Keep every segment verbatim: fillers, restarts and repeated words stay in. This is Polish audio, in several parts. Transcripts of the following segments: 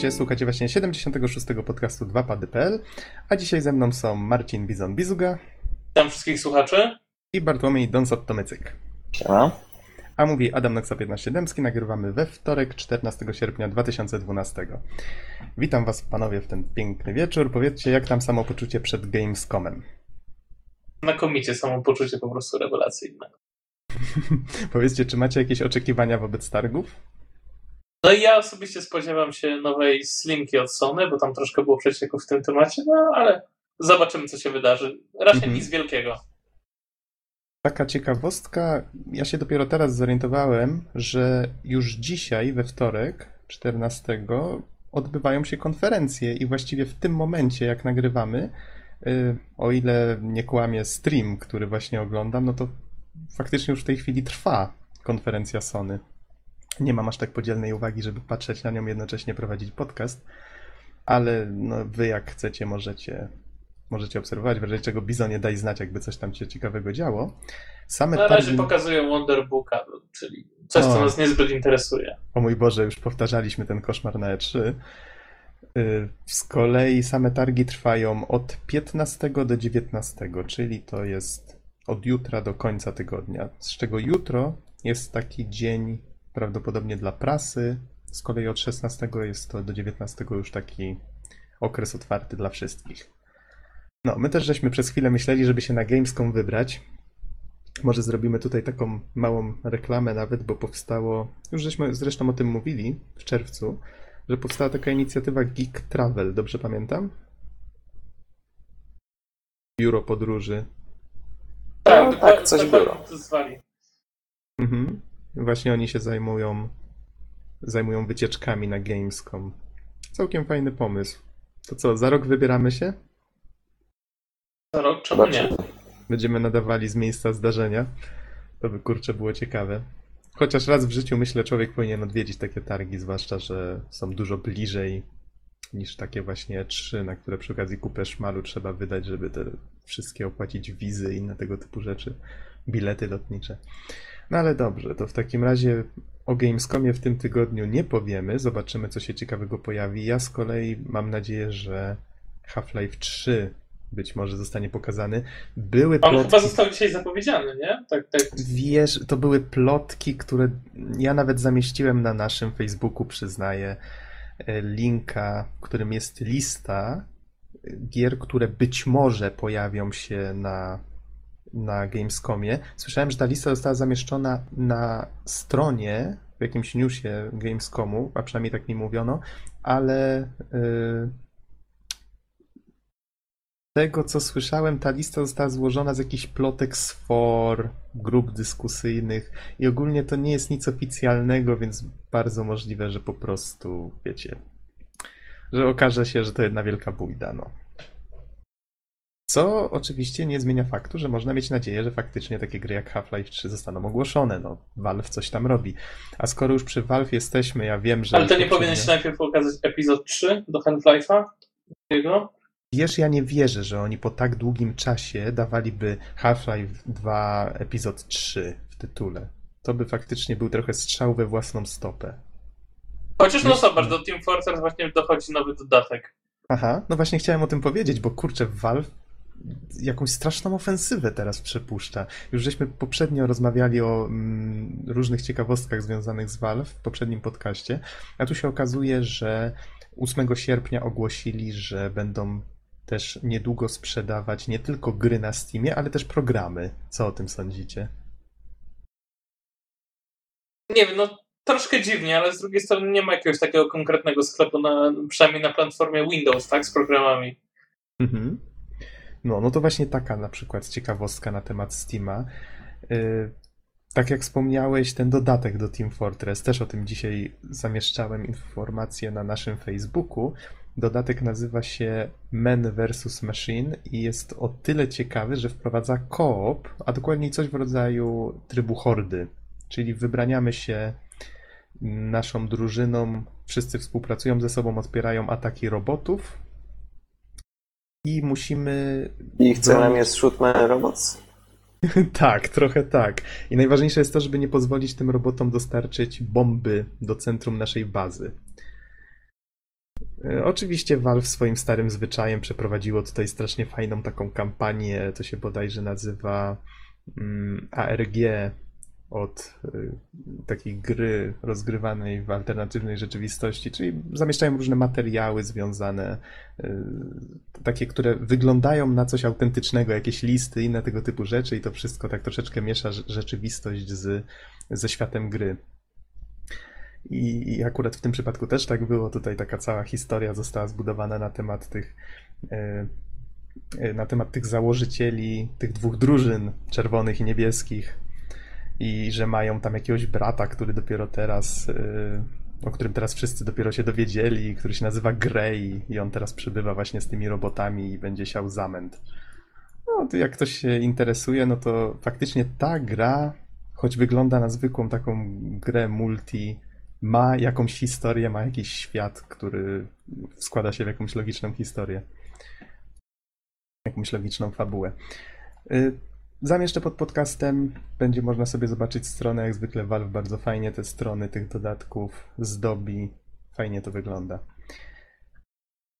witajcie, słuchacie właśnie siedemdziesiątego szóstego podcastu dwa pady kropka p l, a dzisiaj ze mną są Marcin Bizon-Bizuga. Witam wszystkich słuchaczy. I Bartłomiej Don Sottomycyk. Siema. A mówi Adam Noxa Piętna Siedemski, nagrywamy we wtorek, czternastego sierpnia dwa tysiące dwunastego. Witam was panowie w ten piękny wieczór. Powiedzcie, jak tam samopoczucie przed Gamescomem? Znakomicie, samopoczucie po prostu rewelacyjne. Powiedzcie, czy macie jakieś oczekiwania wobec targów? No i ja osobiście spodziewam się nowej Slimki od Sony, bo tam troszkę było przecieków w tym temacie, no ale zobaczymy, co się wydarzy. Raczej mm-hmm. nic wielkiego. Taka ciekawostka, ja się dopiero teraz zorientowałem, że już dzisiaj, we wtorek, czternastego, odbywają się konferencje i właściwie w tym momencie, jak nagrywamy, yy, o ile nie kłamie stream, który właśnie oglądam, no to faktycznie już w tej chwili trwa konferencja Sony. Nie mam aż tak podzielnej uwagi, żeby patrzeć na nią, jednocześnie prowadzić podcast, ale no, wy jak chcecie, możecie, możecie obserwować, w razie czego Bizonie, daj znać, jakby coś tam się ciekawego działo. Same na razie targi... pokazuję Wonderbooka, czyli coś, o, co nas niezbyt interesuje. O mój Boże, już powtarzaliśmy ten koszmar na E trzy. Z kolei same targi trwają od piętnastego do dziewiętnastego, czyli to jest od jutra do końca tygodnia, z czego jutro jest taki dzień prawdopodobnie dla prasy, z kolei od szesnastego jest to do dziewiętnastego już taki okres otwarty dla wszystkich. No, my też żeśmy przez chwilę myśleli, żeby się na Gamescom wybrać. Może zrobimy tutaj taką małą reklamę nawet, bo powstało, już żeśmy zresztą o tym mówili w czerwcu, że powstała taka inicjatywa Geek Travel, dobrze pamiętam? Biuro podróży. Tak, no, tak, coś było. Mhm. Właśnie oni się zajmują zajmują wycieczkami na Gamescom. Całkiem fajny pomysł. To co, za rok wybieramy się? Za rok, czemu nie? Będziemy nadawali z miejsca zdarzenia. To by, kurczę, było ciekawe. Chociaż raz w życiu, myślę, człowiek powinien odwiedzić takie targi, zwłaszcza że są dużo bliżej niż takie właśnie E trzy, na które przy okazji kupę szmalu trzeba wydać, żeby te wszystkie opłacić, wizy i inne tego typu rzeczy, bilety lotnicze. No ale dobrze, to w takim razie o Gamescomie w tym tygodniu nie powiemy, zobaczymy, co się ciekawego pojawi. Ja z kolei mam nadzieję, że Half-Life trzy być może zostanie pokazany. Były On plotki... chyba został dzisiaj zapowiedziany, nie? Tak, tak. Wiesz, to były plotki, które ja nawet zamieściłem na naszym Facebooku, przyznaję, linka, w którym jest lista gier, które być może pojawią się na, na Gamescomie. Słyszałem, że ta lista została zamieszczona na stronie, w jakimś newsie Gamescomu, a przynajmniej tak mi mówiono, ale yy, tego, co słyszałem, ta lista została złożona z jakichś plotek z for, grup dyskusyjnych i ogólnie to nie jest nic oficjalnego, więc bardzo możliwe, że po prostu, wiecie, że okaże się, że to jedna wielka bójda, no. Co oczywiście nie zmienia faktu, że można mieć nadzieję, że faktycznie takie gry jak Half-Life trzy zostaną ogłoszone, no, Valve coś tam robi. A skoro już przy Valve jesteśmy, ja wiem, że... Ale to nie powinien się najpierw pokazać epizod trzy do Half-Life'a? Jego? Wiesz, ja nie wierzę, że oni po tak długim czasie dawaliby Half-Life dwa Epizod trzy w tytule. To by faktycznie był trochę strzał we własną stopę. Chociaż no zobacz, do Team Fortress właśnie dochodzi nowy dodatek. Aha, no właśnie chciałem o tym powiedzieć, bo kurczę, Valve jakąś straszną ofensywę teraz przepuszcza. Już żeśmy poprzednio rozmawiali o mm, różnych ciekawostkach związanych z Valve w poprzednim podcaście, a tu się okazuje, że ósmego sierpnia ogłosili, że będą też niedługo sprzedawać nie tylko gry na Steamie, ale też programy. Co o tym sądzicie? Nie wiem, no troszkę dziwnie, ale z drugiej strony nie ma jakiegoś takiego konkretnego sklepu, na, przynajmniej na platformie Windows, tak, z programami. Mhm. No, no to właśnie taka na przykład ciekawostka na temat Steama. Yy, tak jak wspomniałeś, ten dodatek do Team Fortress, też o tym dzisiaj zamieszczałem informację na naszym Facebooku. Dodatek nazywa się Man versus. Machine i jest o tyle ciekawy, że wprowadza koop, a dokładniej coś w rodzaju trybu hordy. Czyli wybraniamy się naszą drużyną, wszyscy współpracują ze sobą, odpierają ataki robotów i musimy... I ich celem jest shoot my robots? Tak, trochę tak. I najważniejsze jest to, żeby nie pozwolić tym robotom dostarczyć bomby do centrum naszej bazy. Oczywiście Valve swoim starym zwyczajem przeprowadziło tutaj strasznie fajną taką kampanię, to się bodajże nazywa A R G, od takiej gry rozgrywanej w alternatywnej rzeczywistości, czyli zamieszczają różne materiały związane, takie, które wyglądają na coś autentycznego, jakieś listy, inne tego typu rzeczy i to wszystko tak troszeczkę miesza rzeczywistość z, ze światem gry. I, I akurat w tym przypadku też tak było, tutaj taka cała historia została zbudowana na temat tych na temat tych założycieli, tych dwóch drużyn, czerwonych i niebieskich, i że mają tam jakiegoś brata, który dopiero teraz, o którym teraz wszyscy dopiero się dowiedzieli, który się nazywa Grey i on teraz przybywa właśnie z tymi robotami i będzie siał zamęt. No to jak ktoś się interesuje, no to faktycznie ta gra, choć wygląda na zwykłą taką grę multi, ma jakąś historię, ma jakiś świat, który składa się w jakąś logiczną historię. Jakąś logiczną fabułę. Zamieszczę pod podcastem, będzie można sobie zobaczyć stronę, jak zwykle Valve bardzo fajnie te strony tych dodatków zdobi, fajnie to wygląda.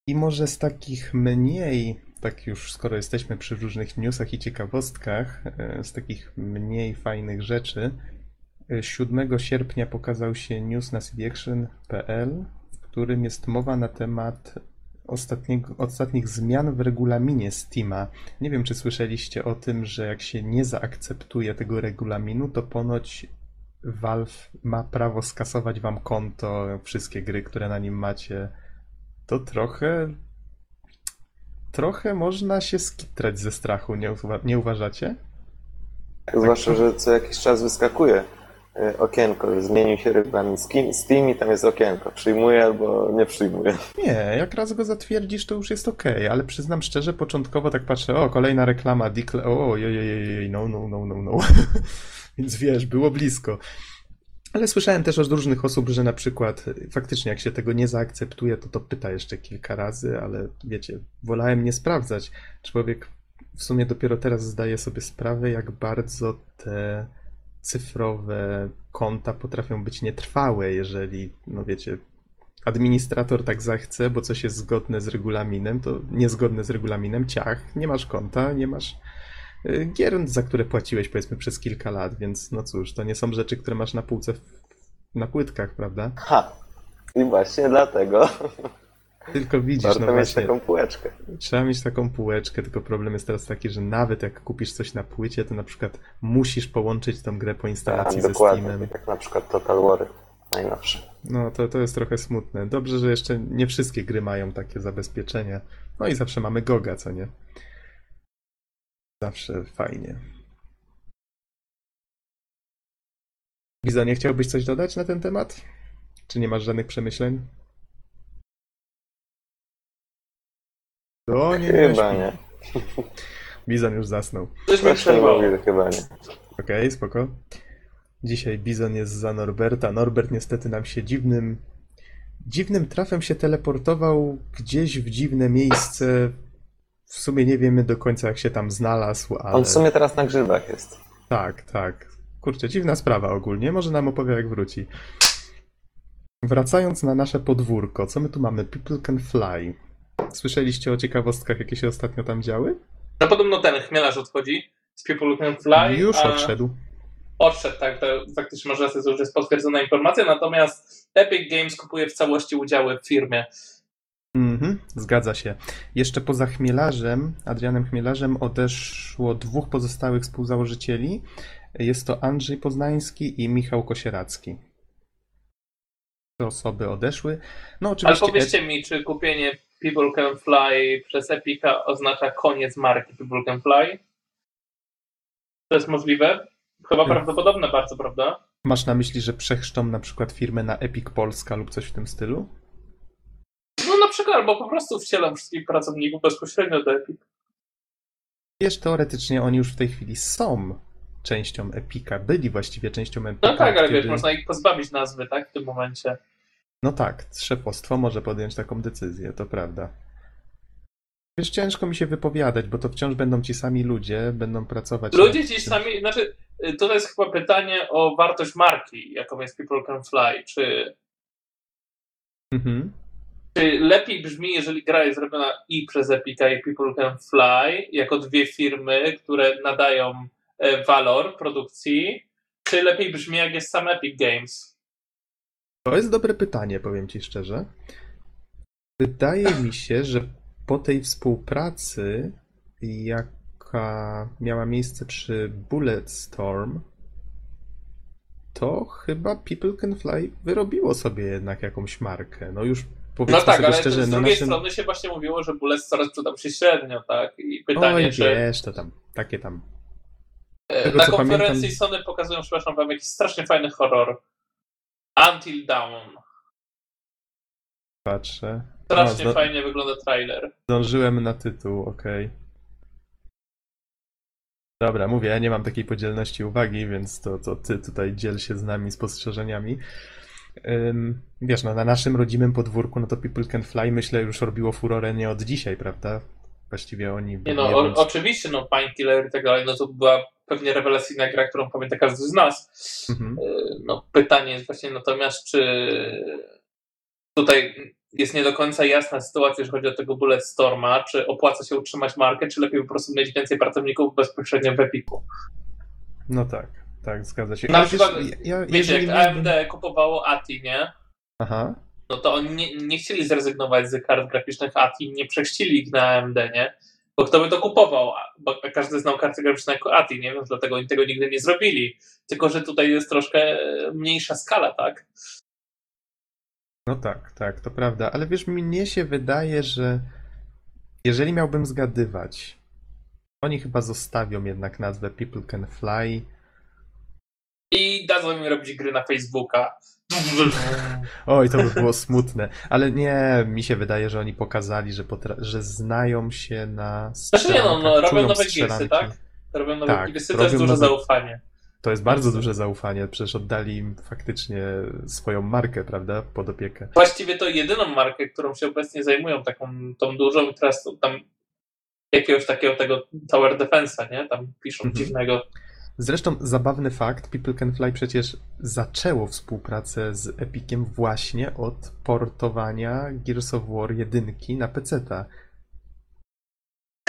I może z takich mniej, tak już skoro jesteśmy przy różnych newsach i ciekawostkach, z takich mniej fajnych rzeczy, siódmego sierpnia pokazał się news na c d action kropka p l, w którym jest mowa na temat ostatnich zmian w regulaminie Steama. Nie wiem, czy słyszeliście o tym, że jak się nie zaakceptuje tego regulaminu, to ponoć Valve ma prawo skasować wam konto, wszystkie gry, które na nim macie. To trochę... trochę można się skitrać ze strachu, nie, uwa- nie uważacie? Zwłaszcza, że co jakiś czas wyskakuje okienko, zmienił się regulamin Steam i tam jest okienko, przyjmuję albo nie przyjmuję. Nie, jak raz go zatwierdzisz, to już jest okej, okay, ale przyznam szczerze, początkowo tak patrzę, o, kolejna reklama, dikle, o, jejejej, no, no, no, no, no, więc wiesz, było blisko. Ale słyszałem też od różnych osób, że na przykład faktycznie jak się tego nie zaakceptuje, to to pyta jeszcze kilka razy, ale wiecie, wolałem nie sprawdzać. Człowiek w sumie dopiero teraz zdaje sobie sprawę, jak bardzo te cyfrowe konta potrafią być nietrwałe, jeżeli, no wiecie, administrator tak zachce, bo coś jest zgodne z regulaminem, to niezgodne z regulaminem, ciach, nie masz konta, nie masz gier, za które płaciłeś powiedzmy przez kilka lat, więc no cóż, to nie są rzeczy, które masz na półce, w, na płytkach, prawda? Ha, i właśnie dlatego. Tylko widzisz, warto no właśnie. Mieć taką półeczkę. Trzeba mieć taką półeczkę, tylko problem jest teraz taki, że nawet jak kupisz coś na płycie, to na przykład musisz połączyć tą grę po instalacji A, ze Steamem. Jak na przykład Total War najnowsze. No to, to jest trochę smutne. Dobrze, że jeszcze nie wszystkie gry mają takie zabezpieczenia. No i zawsze mamy Goga, co nie? Zawsze fajnie. Bizonie, chciałbyś coś dodać na ten temat? Czy nie masz żadnych przemyśleń? O, nie chyba nie. Bizon już zasnął. Mówię, chyba nie. Okej, okay, spoko. Dzisiaj Bizon jest za Norberta. Norbert niestety nam się dziwnym... dziwnym trafem się teleportował gdzieś w dziwne miejsce. W sumie nie wiemy do końca, jak się tam znalazł, ale... On w sumie teraz na grzybach jest. Tak, tak. Kurczę, dziwna sprawa ogólnie. Może nam opowie, jak wróci. Wracając na nasze podwórko. Co my tu mamy? People Can Fly. Słyszeliście o ciekawostkach, jakie się ostatnio tam działy? No podobno ten chmielarz odchodzi z People Can Fly. Już odszedł. Odszedł, tak. To faktycznie można sobie złożyć, jest potwierdzona informacja. Natomiast Epic Games kupuje w całości udziały w firmie. Mhm, zgadza się. Jeszcze poza chmielarzem, Adrianem Chmielarzem, odeszło dwóch pozostałych współzałożycieli. Jest to Andrzej Poznański i Michał Kosieracki. Te osoby odeszły. No, oczywiście. Ale powiedzcie mi, czy kupienie People Can Fly przez Epica oznacza koniec marki People Can Fly? To jest możliwe? Chyba prawdopodobne bardzo, prawda? Masz na myśli, że przechrzczą na przykład firmę na Epic Polska lub coś w tym stylu? No na przykład, albo po prostu wcielą wszystkich pracowników bezpośrednio do Epic. Wiesz, teoretycznie oni już w tej chwili są częścią Epica, byli właściwie częścią Epica. No tak, ale kiedy... wiesz, można ich pozbawić nazwy, tak, w tym momencie. No tak, szefostwo może podjąć taką decyzję, to prawda. Wiesz, ciężko mi się wypowiadać, bo to wciąż będą ci sami ludzie, będą pracować... Ludzie na... ci sami, znaczy to jest chyba pytanie o wartość marki, jaką jest People Can Fly, czy... Mhm. Czy lepiej brzmi, jeżeli gra jest zrobiona i przez Epica, i People Can Fly, jako dwie firmy, które nadają walor produkcji, czy lepiej brzmi, jak jest sam Epic Games? To jest dobre pytanie, powiem ci szczerze. Wydaje mi się, że po tej współpracy, jaka miała miejsce przy Bullet Storm, to chyba People Can Fly wyrobiło sobie jednak jakąś markę. No już powiedzmy no tak, sobie ale szczerze, z drugiej na naszym... strony się właśnie mówiło, że Bullet Storm sprzedał się średnio, tak? I pytanie, Oj, czy... wiesz, to tam, takie tam... Tego, na konferencji pamiętam... Sony pokazują, przepraszam wam, jakiś strasznie fajny horror. Until Dawn. Patrzę. Strasznie no, fajnie wygląda trailer. Zdążyłem na tytuł, okej. Okay. Dobra, mówię, ja nie mam takiej podzielności uwagi, więc to, to ty tutaj dziel się z nami spostrzeżeniami. Um, wiesz, no na naszym rodzimym podwórku, no to People Can Fly, myślę, już robiło furorę nie od dzisiaj, prawda? Właściwie oni... Nie no, o, oczywiście, no Painkiller i tak dalej, no to była pewnie rewelacyjna gra, którą pamięta każdy z nas. Mhm. No pytanie jest właśnie natomiast, czy tutaj jest nie do końca jasna sytuacja, jeżeli chodzi o tego Bullet Storma, czy opłaca się utrzymać markę, czy lepiej po prostu mieć więcej pracowników bezpośrednio w Epiku. No tak, tak, zgadza się. Na przykład, ja, ja, wiecie, jak A M D nie... kupowało A T I, nie? Aha. No to oni nie, nie chcieli zrezygnować z kart graficznych A T I, nie prześcili ich na A M D, nie? Bo kto by to kupował? Bo każdy znał karty graficzne jako A T I, nie? Więc dlatego oni tego nigdy nie zrobili. Tylko, że tutaj jest troszkę mniejsza skala, tak? No tak, tak, to prawda. Ale wiesz, mnie się wydaje, że jeżeli miałbym zgadywać, oni chyba zostawią jednak nazwę People Can Fly. I dadzą im robić gry na Facebooka. Oj, to by było smutne. Ale nie, mi się wydaje, że oni pokazali, że, potra- że znają się na strzelankach. Znaczy nie no, no robią nowe giersy, tak? Robią nowe tak, giersy, to jest duże nowe... zaufanie. To jest bardzo duże zaufanie, przecież oddali im faktycznie swoją markę, prawda, pod opiekę. Właściwie to jedyną markę, którą się obecnie zajmują, taką tą dużą i teraz tam jakiegoś takiego tego Tower Defense'a, nie? Tam piszą mm-hmm. dziwnego. Zresztą zabawny fakt, People Can Fly przecież zaczęło współpracę z Epiciem właśnie od portowania Gears of War jeden na peceta.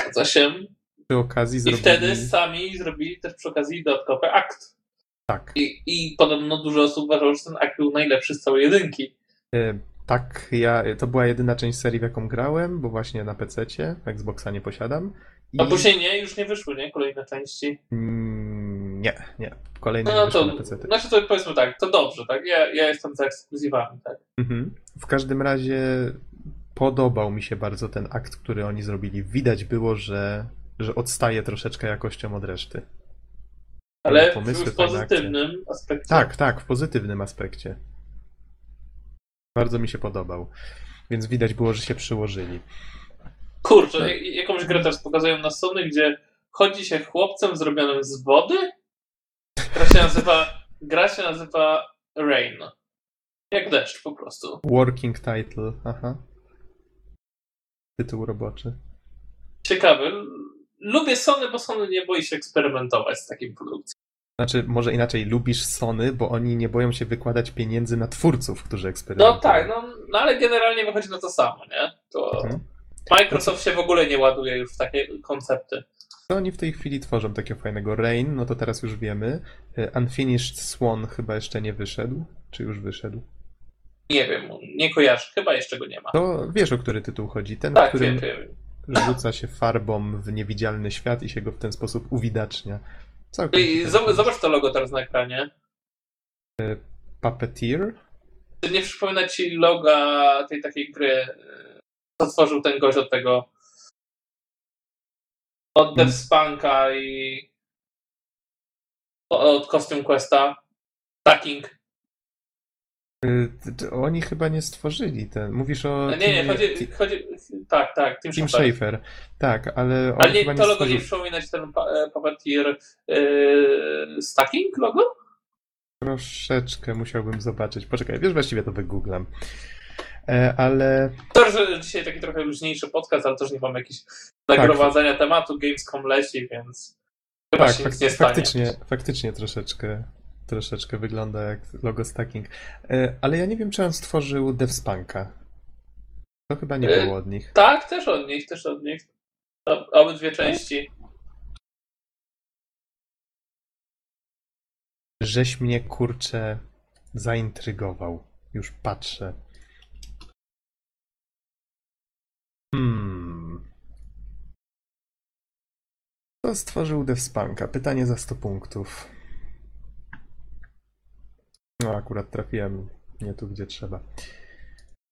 Zgadza się. Przy okazji I zrobili... wtedy sami zrobili też przy okazji dodatkowy akt. Tak. I, i podobno dużo osób uważało, że ten akt był najlepszy z całej jedynki. E, tak, ja, to była jedyna część serii, w jaką grałem, bo właśnie na pececie, Xboxa nie posiadam. I... A później nie, już nie wyszły, nie? Kolejne części. Mm, nie, nie. Kolejne no, nie to, na pecety. Znaczy to powiedzmy tak, to dobrze, tak? Ja, ja jestem za ekskluzywami, tak? Mhm. W każdym razie podobał mi się bardzo ten akt, który oni zrobili. Widać było, że że odstaje troszeczkę jakością od reszty. Ale pomysły, w pozytywnym aspekcie. Tak, tak, w pozytywnym aspekcie. Bardzo mi się podobał. Więc widać było, że się przyłożyli. Kurczę, tak. Jakąś grę też pokazują na Sony, gdzie chodzi się chłopcem zrobionym z wody? Gra się nazywa, gra się nazywa Rain. Jak deszcz po prostu. Working title, aha. Tytuł roboczy. Ciekawy. Lubię Sony, bo Sony nie boi się eksperymentować z takim produkcją. Znaczy, może inaczej, lubisz Sony, bo oni nie boją się wykładać pieniędzy na twórców, którzy eksperymentują. No tak, no, no ale generalnie wychodzi na to samo, nie? To mhm. Microsoft się w ogóle nie ładuje już w takie koncepty. To oni w tej chwili tworzą takiego fajnego Rain, no to teraz już wiemy. Unfinished Swan chyba jeszcze nie wyszedł, czy już wyszedł? Nie wiem, nie kojarzę, chyba jeszcze go nie ma. To wiesz, o który tytuł chodzi? Ten, tak, który... wiem, wiem. Rzuca się farbą w niewidzialny świat i się go w ten sposób uwidacznia. I zobacz, zobacz to logo teraz na ekranie. Puppeteer? Czy nie przypomina ci loga tej takiej gry, co stworzył ten gość od tego od Death Spunka i od Costume Questa? Stacking. Oni chyba nie stworzyli ten. Mówisz o. No nie, teamie... nie, chodzi, chodzi. Tak, tak. Tim, Tim Schafer. Tak, ale. Ale nie, to nie logo nie przypominać ten Puppeteer yy, Stacking logo? Troszeczkę musiałbym zobaczyć. Poczekaj, wiesz, właściwie to wygooglam. E, ale. To, że dzisiaj taki trochę luźniejszy podcast, ale też nie mam jakichś nagrowadzenia tak. tematu. Gamescom leci, więc. Chyba tak, się fak- nic nie faktycznie, stanie. faktycznie troszeczkę. Troszeczkę wygląda jak logo Stacking. Ale ja nie wiem, czy on stworzył Devspunka. To chyba nie było od nich. Tak, też od nich, też od nich. Obydwie części. Żeś mnie, kurczę, zaintrygował. Już patrzę. Hmm. Kto stworzył Devspanka? Pytanie za sto punktów. No, akurat trafiłem nie tu, gdzie trzeba.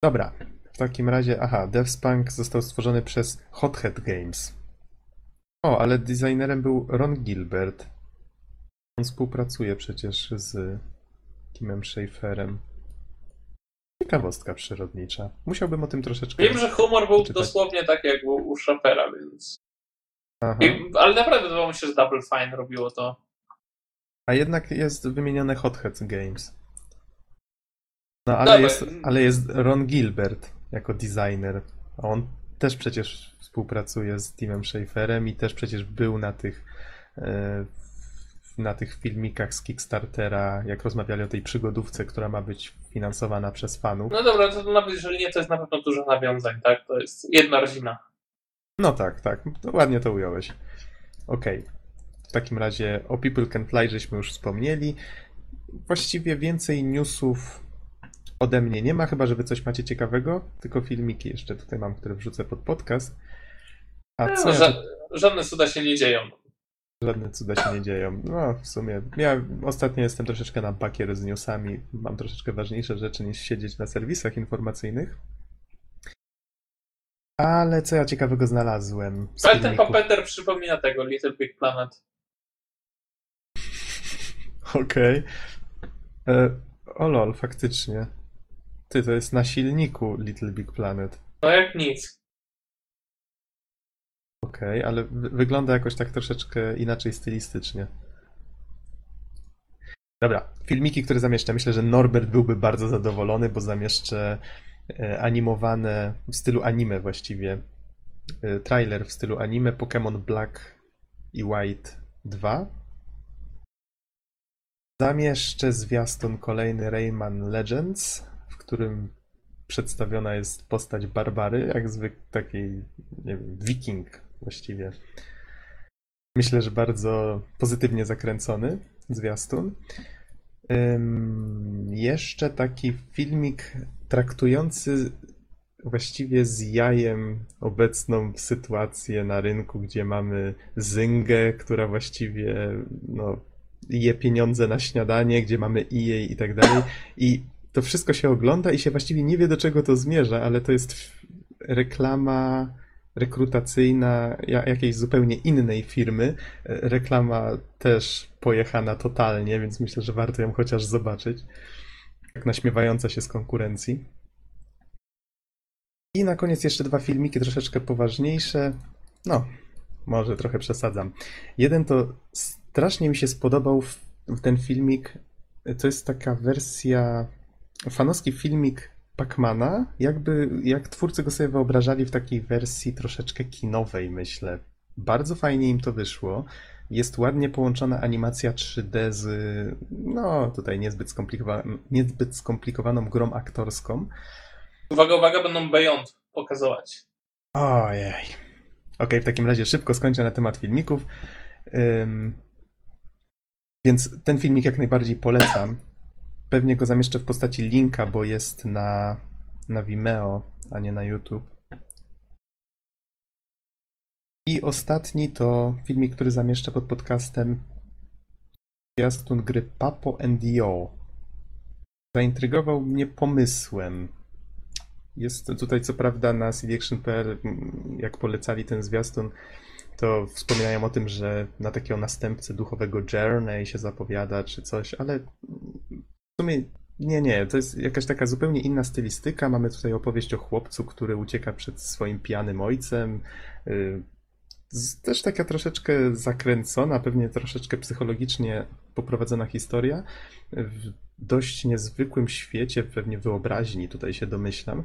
Dobra. W takim razie, aha, Devspunk został stworzony przez Hothead Games. O, ale designerem był Ron Gilbert. On współpracuje przecież z Timem Schaferem. Ciekawostka przyrodnicza. Musiałbym o tym troszeczkę... Wiem, że humor był czytać. Dosłownie tak, jak był u Schafera, więc... I, ale naprawdę wydawało mi się, że Double Fine robiło to. A jednak jest wymienione Hothead Games. No ale, no, jest, ale jest Ron Gilbert jako designer. A on też przecież współpracuje z Timem Schaferem i też przecież był na tych na tych filmikach z Kickstartera, jak rozmawiali o tej przygodówce, która ma być finansowana przez fanów. No dobra, to nawet jeżeli nie, to jest na pewno dużo nawiązań, tak? To jest jedna rodzina. No tak, tak. To ładnie to ująłeś. Okej. Okay. W takim razie o People Can Fly żeśmy już wspomnieli. Właściwie więcej newsów ode mnie nie ma, chyba że wy coś macie ciekawego. Tylko filmiki jeszcze tutaj mam, które wrzucę pod podcast. A no, co? Ża- żadne cuda się nie dzieją. Żadne cuda się nie dzieją. No w sumie ja ostatnio jestem troszeczkę na bakier z newsami. Mam troszeczkę ważniejsze rzeczy niż siedzieć na serwisach informacyjnych. Ale co ja ciekawego znalazłem? Ale ten papender przypomina tego, Little Big Planet. Okej. Okay. O lol, faktycznie. Ty, to jest na silniku Little Big Planet. No jak nic. Okej, okay, ale wy- wygląda jakoś tak troszeczkę inaczej stylistycznie. Dobra, filmiki, które zamieszczę. Myślę, że Norbert byłby bardzo zadowolony, bo zamieszczę... animowane, w stylu anime właściwie, trailer w stylu anime Pokémon Black i White dwa. Zamieszczę zwiastun kolejny Rayman Legends, w którym przedstawiona jest postać Barbary, jak zwykle takiej, nie wiem, wiking właściwie. Myślę, że bardzo pozytywnie zakręcony zwiastun. Um, jeszcze taki filmik traktujący właściwie z jajem obecną sytuację na rynku, gdzie mamy Zyngę, która właściwie no, je pieniądze na śniadanie, gdzie mamy E A i tak dalej. I to wszystko się ogląda i się właściwie nie wie, do czego to zmierza, ale to jest reklama rekrutacyjna jakiejś zupełnie innej firmy. Reklama też pojechana totalnie, więc myślę, że warto ją chociaż zobaczyć. Tak naśmiewająca się z konkurencji. I na koniec jeszcze dwa filmiki troszeczkę poważniejsze. No, może trochę przesadzam. Jeden to strasznie mi się spodobał w, w ten filmik. To jest taka wersja, fanowski filmik Pac-Mana, jakby, jak twórcy go sobie wyobrażali w takiej wersji troszeczkę kinowej, myślę. Bardzo fajnie im to wyszło. Jest ładnie połączona animacja trzy D z, no tutaj niezbyt, skomplikowa- niezbyt skomplikowaną grą aktorską. Uwaga, uwaga, będą Beyond pokazywać. Ojej. Okej, okay, w takim razie szybko skończę na temat filmików. Um, więc ten filmik jak najbardziej polecam. Pewnie go zamieszczę w postaci linka, bo jest na, na Vimeo, a nie na YouTube. I ostatni to filmik, który zamieszczę pod podcastem, zwiastun gry Papo and Yo. Zaintrygował mnie pomysłem. Jest tutaj co prawda na cdaction kropka p l, jak polecali ten zwiastun, to wspominają o tym, że na takiego następcę duchowego Journey się zapowiada czy coś, ale w sumie nie, nie, to jest jakaś taka zupełnie inna stylistyka. Mamy tutaj opowieść o chłopcu, który ucieka przed swoim pijanym ojcem. Też taka troszeczkę zakręcona, pewnie troszeczkę psychologicznie poprowadzona historia. W dość niezwykłym świecie, pewnie wyobraźni, tutaj się domyślam.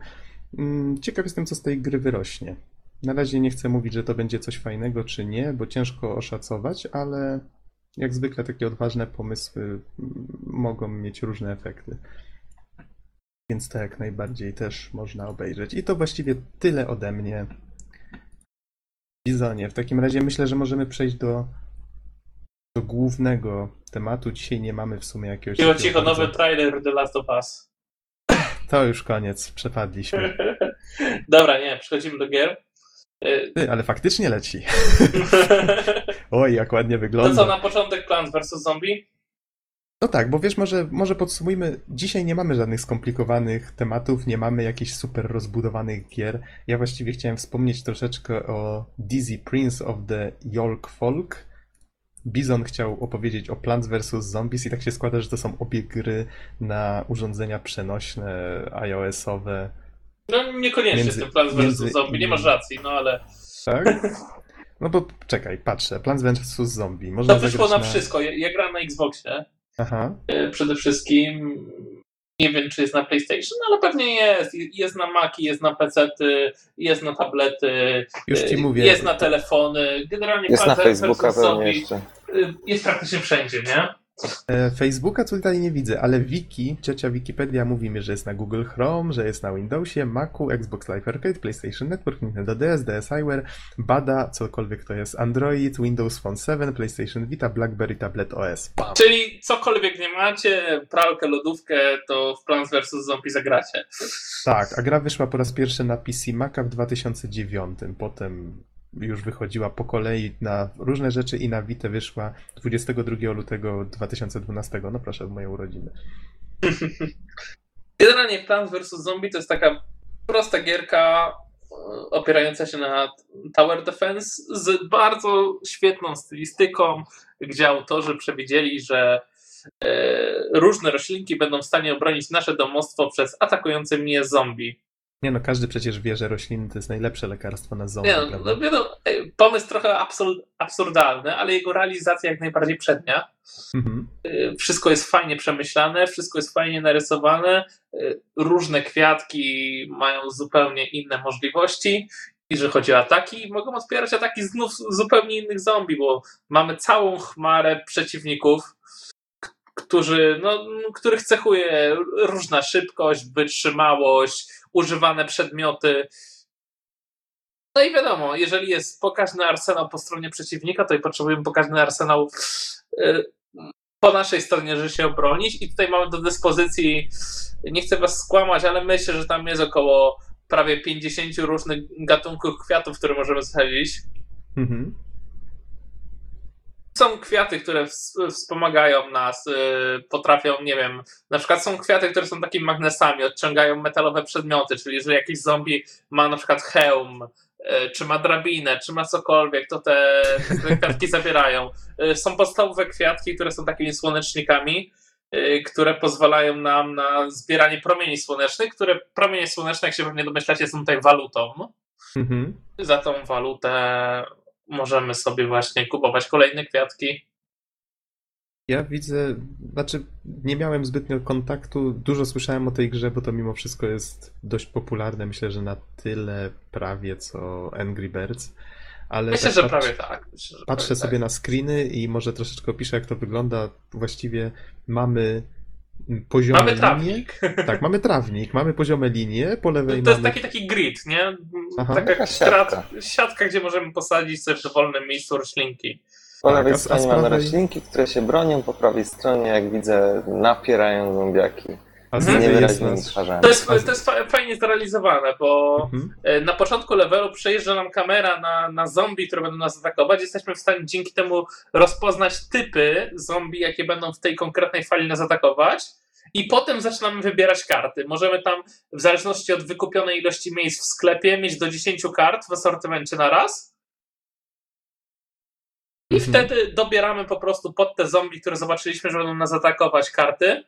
Ciekaw jestem, co z tej gry wyrośnie. Na razie nie chcę mówić, że to będzie coś fajnego czy nie, bo ciężko oszacować, ale... Jak zwykle takie odważne pomysły mogą mieć różne efekty. Więc to jak najbardziej też można obejrzeć. I to właściwie tyle ode mnie. Bizonie, w takim razie myślę, że możemy przejść do, do głównego tematu. Dzisiaj nie mamy w sumie jakiegoś... Cicho, cicho, nowy trailer The Last of Us. To już koniec, przepadliśmy. Dobra, nie, przechodzimy do gier. Ty, ale faktycznie leci. Oj, jak ładnie wygląda. To co, na początek Plants versus. Zombie? No tak, bo wiesz, może, może podsumujmy, dzisiaj nie mamy żadnych skomplikowanych tematów, nie mamy jakichś super rozbudowanych gier. Ja właściwie chciałem wspomnieć troszeczkę o Dizzy Prince of the Yolkfolk. Bizon chciał opowiedzieć o Plants versus. Zombies i tak się składa, że to są obie gry na urządzenia przenośne, iOS-owe. No niekoniecznie między, z tym Plants versus. Zombie, nie masz racji, no ale... Tak? No bo czekaj, patrzę, Plants versus. Zombie. Można to wyszło na, na wszystko, ja, ja gram na Xboxie. Aha. Przede wszystkim nie wiem, czy jest na PlayStation, ale pewnie jest. Jest na Maci, jest na pecety, jest na tablety, już ci mówię, jest na telefony. Generalnie jest na Facebooka pewnie jeszcze. Jest praktycznie wszędzie, nie? Facebooka tutaj nie widzę, ale Wiki, ciocia Wikipedia mówi mi, że jest na Google Chrome, że jest na Windowsie, Macu, Xbox Live Arcade, PlayStation Network, Nintendo D S, DSiWare, Bada, cokolwiek to jest, Android, Windows Phone siedem, PlayStation Vita, BlackBerry, Tablet O S. Bam. Czyli cokolwiek nie macie, pralkę, lodówkę, to w Plants versus. Zombie zagracie. Tak, a gra wyszła po raz pierwszy na P C Maca w dwa tysiące dziewiątym, potem... już wychodziła po kolei na różne rzeczy i na Witę wyszła dwudziestego drugiego lutego dwa tysiące dwunastego. No proszę, w moje urodziny. Generalnie Plants versus. Zombie to jest taka prosta gierka opierająca się na Tower Defense z bardzo świetną stylistyką, gdzie autorzy przewidzieli, że różne roślinki będą w stanie obronić nasze domostwo przez atakujące mnie zombie. Nie no, każdy przecież wie, że rośliny to jest najlepsze lekarstwo na zombie. Nie no, no, pomysł trochę absurd, absurdalny, ale jego realizacja jak najbardziej przednia. Mhm. Wszystko jest fajnie przemyślane, wszystko jest fajnie narysowane, różne kwiatki mają zupełnie inne możliwości, i że chodzi o ataki, mogą otwierać ataki znów zupełnie innych zombie, bo mamy całą chmarę przeciwników, którzy, no, których cechuje różna szybkość, wytrzymałość, używane przedmioty. No i wiadomo, jeżeli jest pokaźny arsenał po stronie przeciwnika, to i potrzebujemy pokaźny arsenał y, po naszej stronie, żeby się obronić. I tutaj mamy do dyspozycji, nie chcę was skłamać, ale myślę, że tam jest około prawie pięćdziesięciu różnych gatunków kwiatów, które możemy zasadzić. Mhm. Są kwiaty, które wspomagają nas, potrafią, nie wiem, na przykład są kwiaty, które są takimi magnesami, odciągają metalowe przedmioty, czyli jeżeli jakiś zombie ma na przykład hełm, czy ma drabinę, czy ma cokolwiek, to te, te kwiatki zabierają. Są podstawowe kwiatki, które są takimi słonecznikami, które pozwalają nam na zbieranie promieni słonecznych, które promienie słoneczne, jak się pewnie domyślacie, są tutaj walutą. Mhm. Za tą walutę możemy sobie właśnie kupować kolejne kwiatki. Ja widzę, znaczy nie miałem zbytnio kontaktu, dużo słyszałem o tej grze, bo to mimo wszystko jest dość popularne, myślę, że na tyle prawie co Angry Birds. Ale myślę, tak że patrzę, prawie tak. Myślę, że patrzę prawie sobie tak na screeny i może troszeczkę opiszę, jak to wygląda. Właściwie mamy poziome mamy trawnik. Linie. Tak, mamy trawnik, mamy poziome linie, po lewej to mamy... To jest taki taki grid, nie? Aha, taka siatka. siatka, gdzie możemy posadzić sobie w dowolnym miejscu roślinki. Po lewej tak, stronie mamy prawej... roślinki, które się bronią, po prawej stronie, jak widzę, napierają zombiaki. A z niewyraźnymi twarzami. To jest, to jest fajnie zrealizowane, bo mhm. na początku levelu przejeżdża nam kamera na, na zombie, które będą nas atakować. Jesteśmy w stanie dzięki temu rozpoznać typy zombie, jakie będą w tej konkretnej fali nas atakować. I potem zaczynamy wybierać karty. Możemy tam w zależności od wykupionej ilości miejsc w sklepie mieć do dziesięciu kart w asortymencie na raz. I mhm. wtedy dobieramy po prostu pod te zombie, które zobaczyliśmy, że będą nas atakować, karty.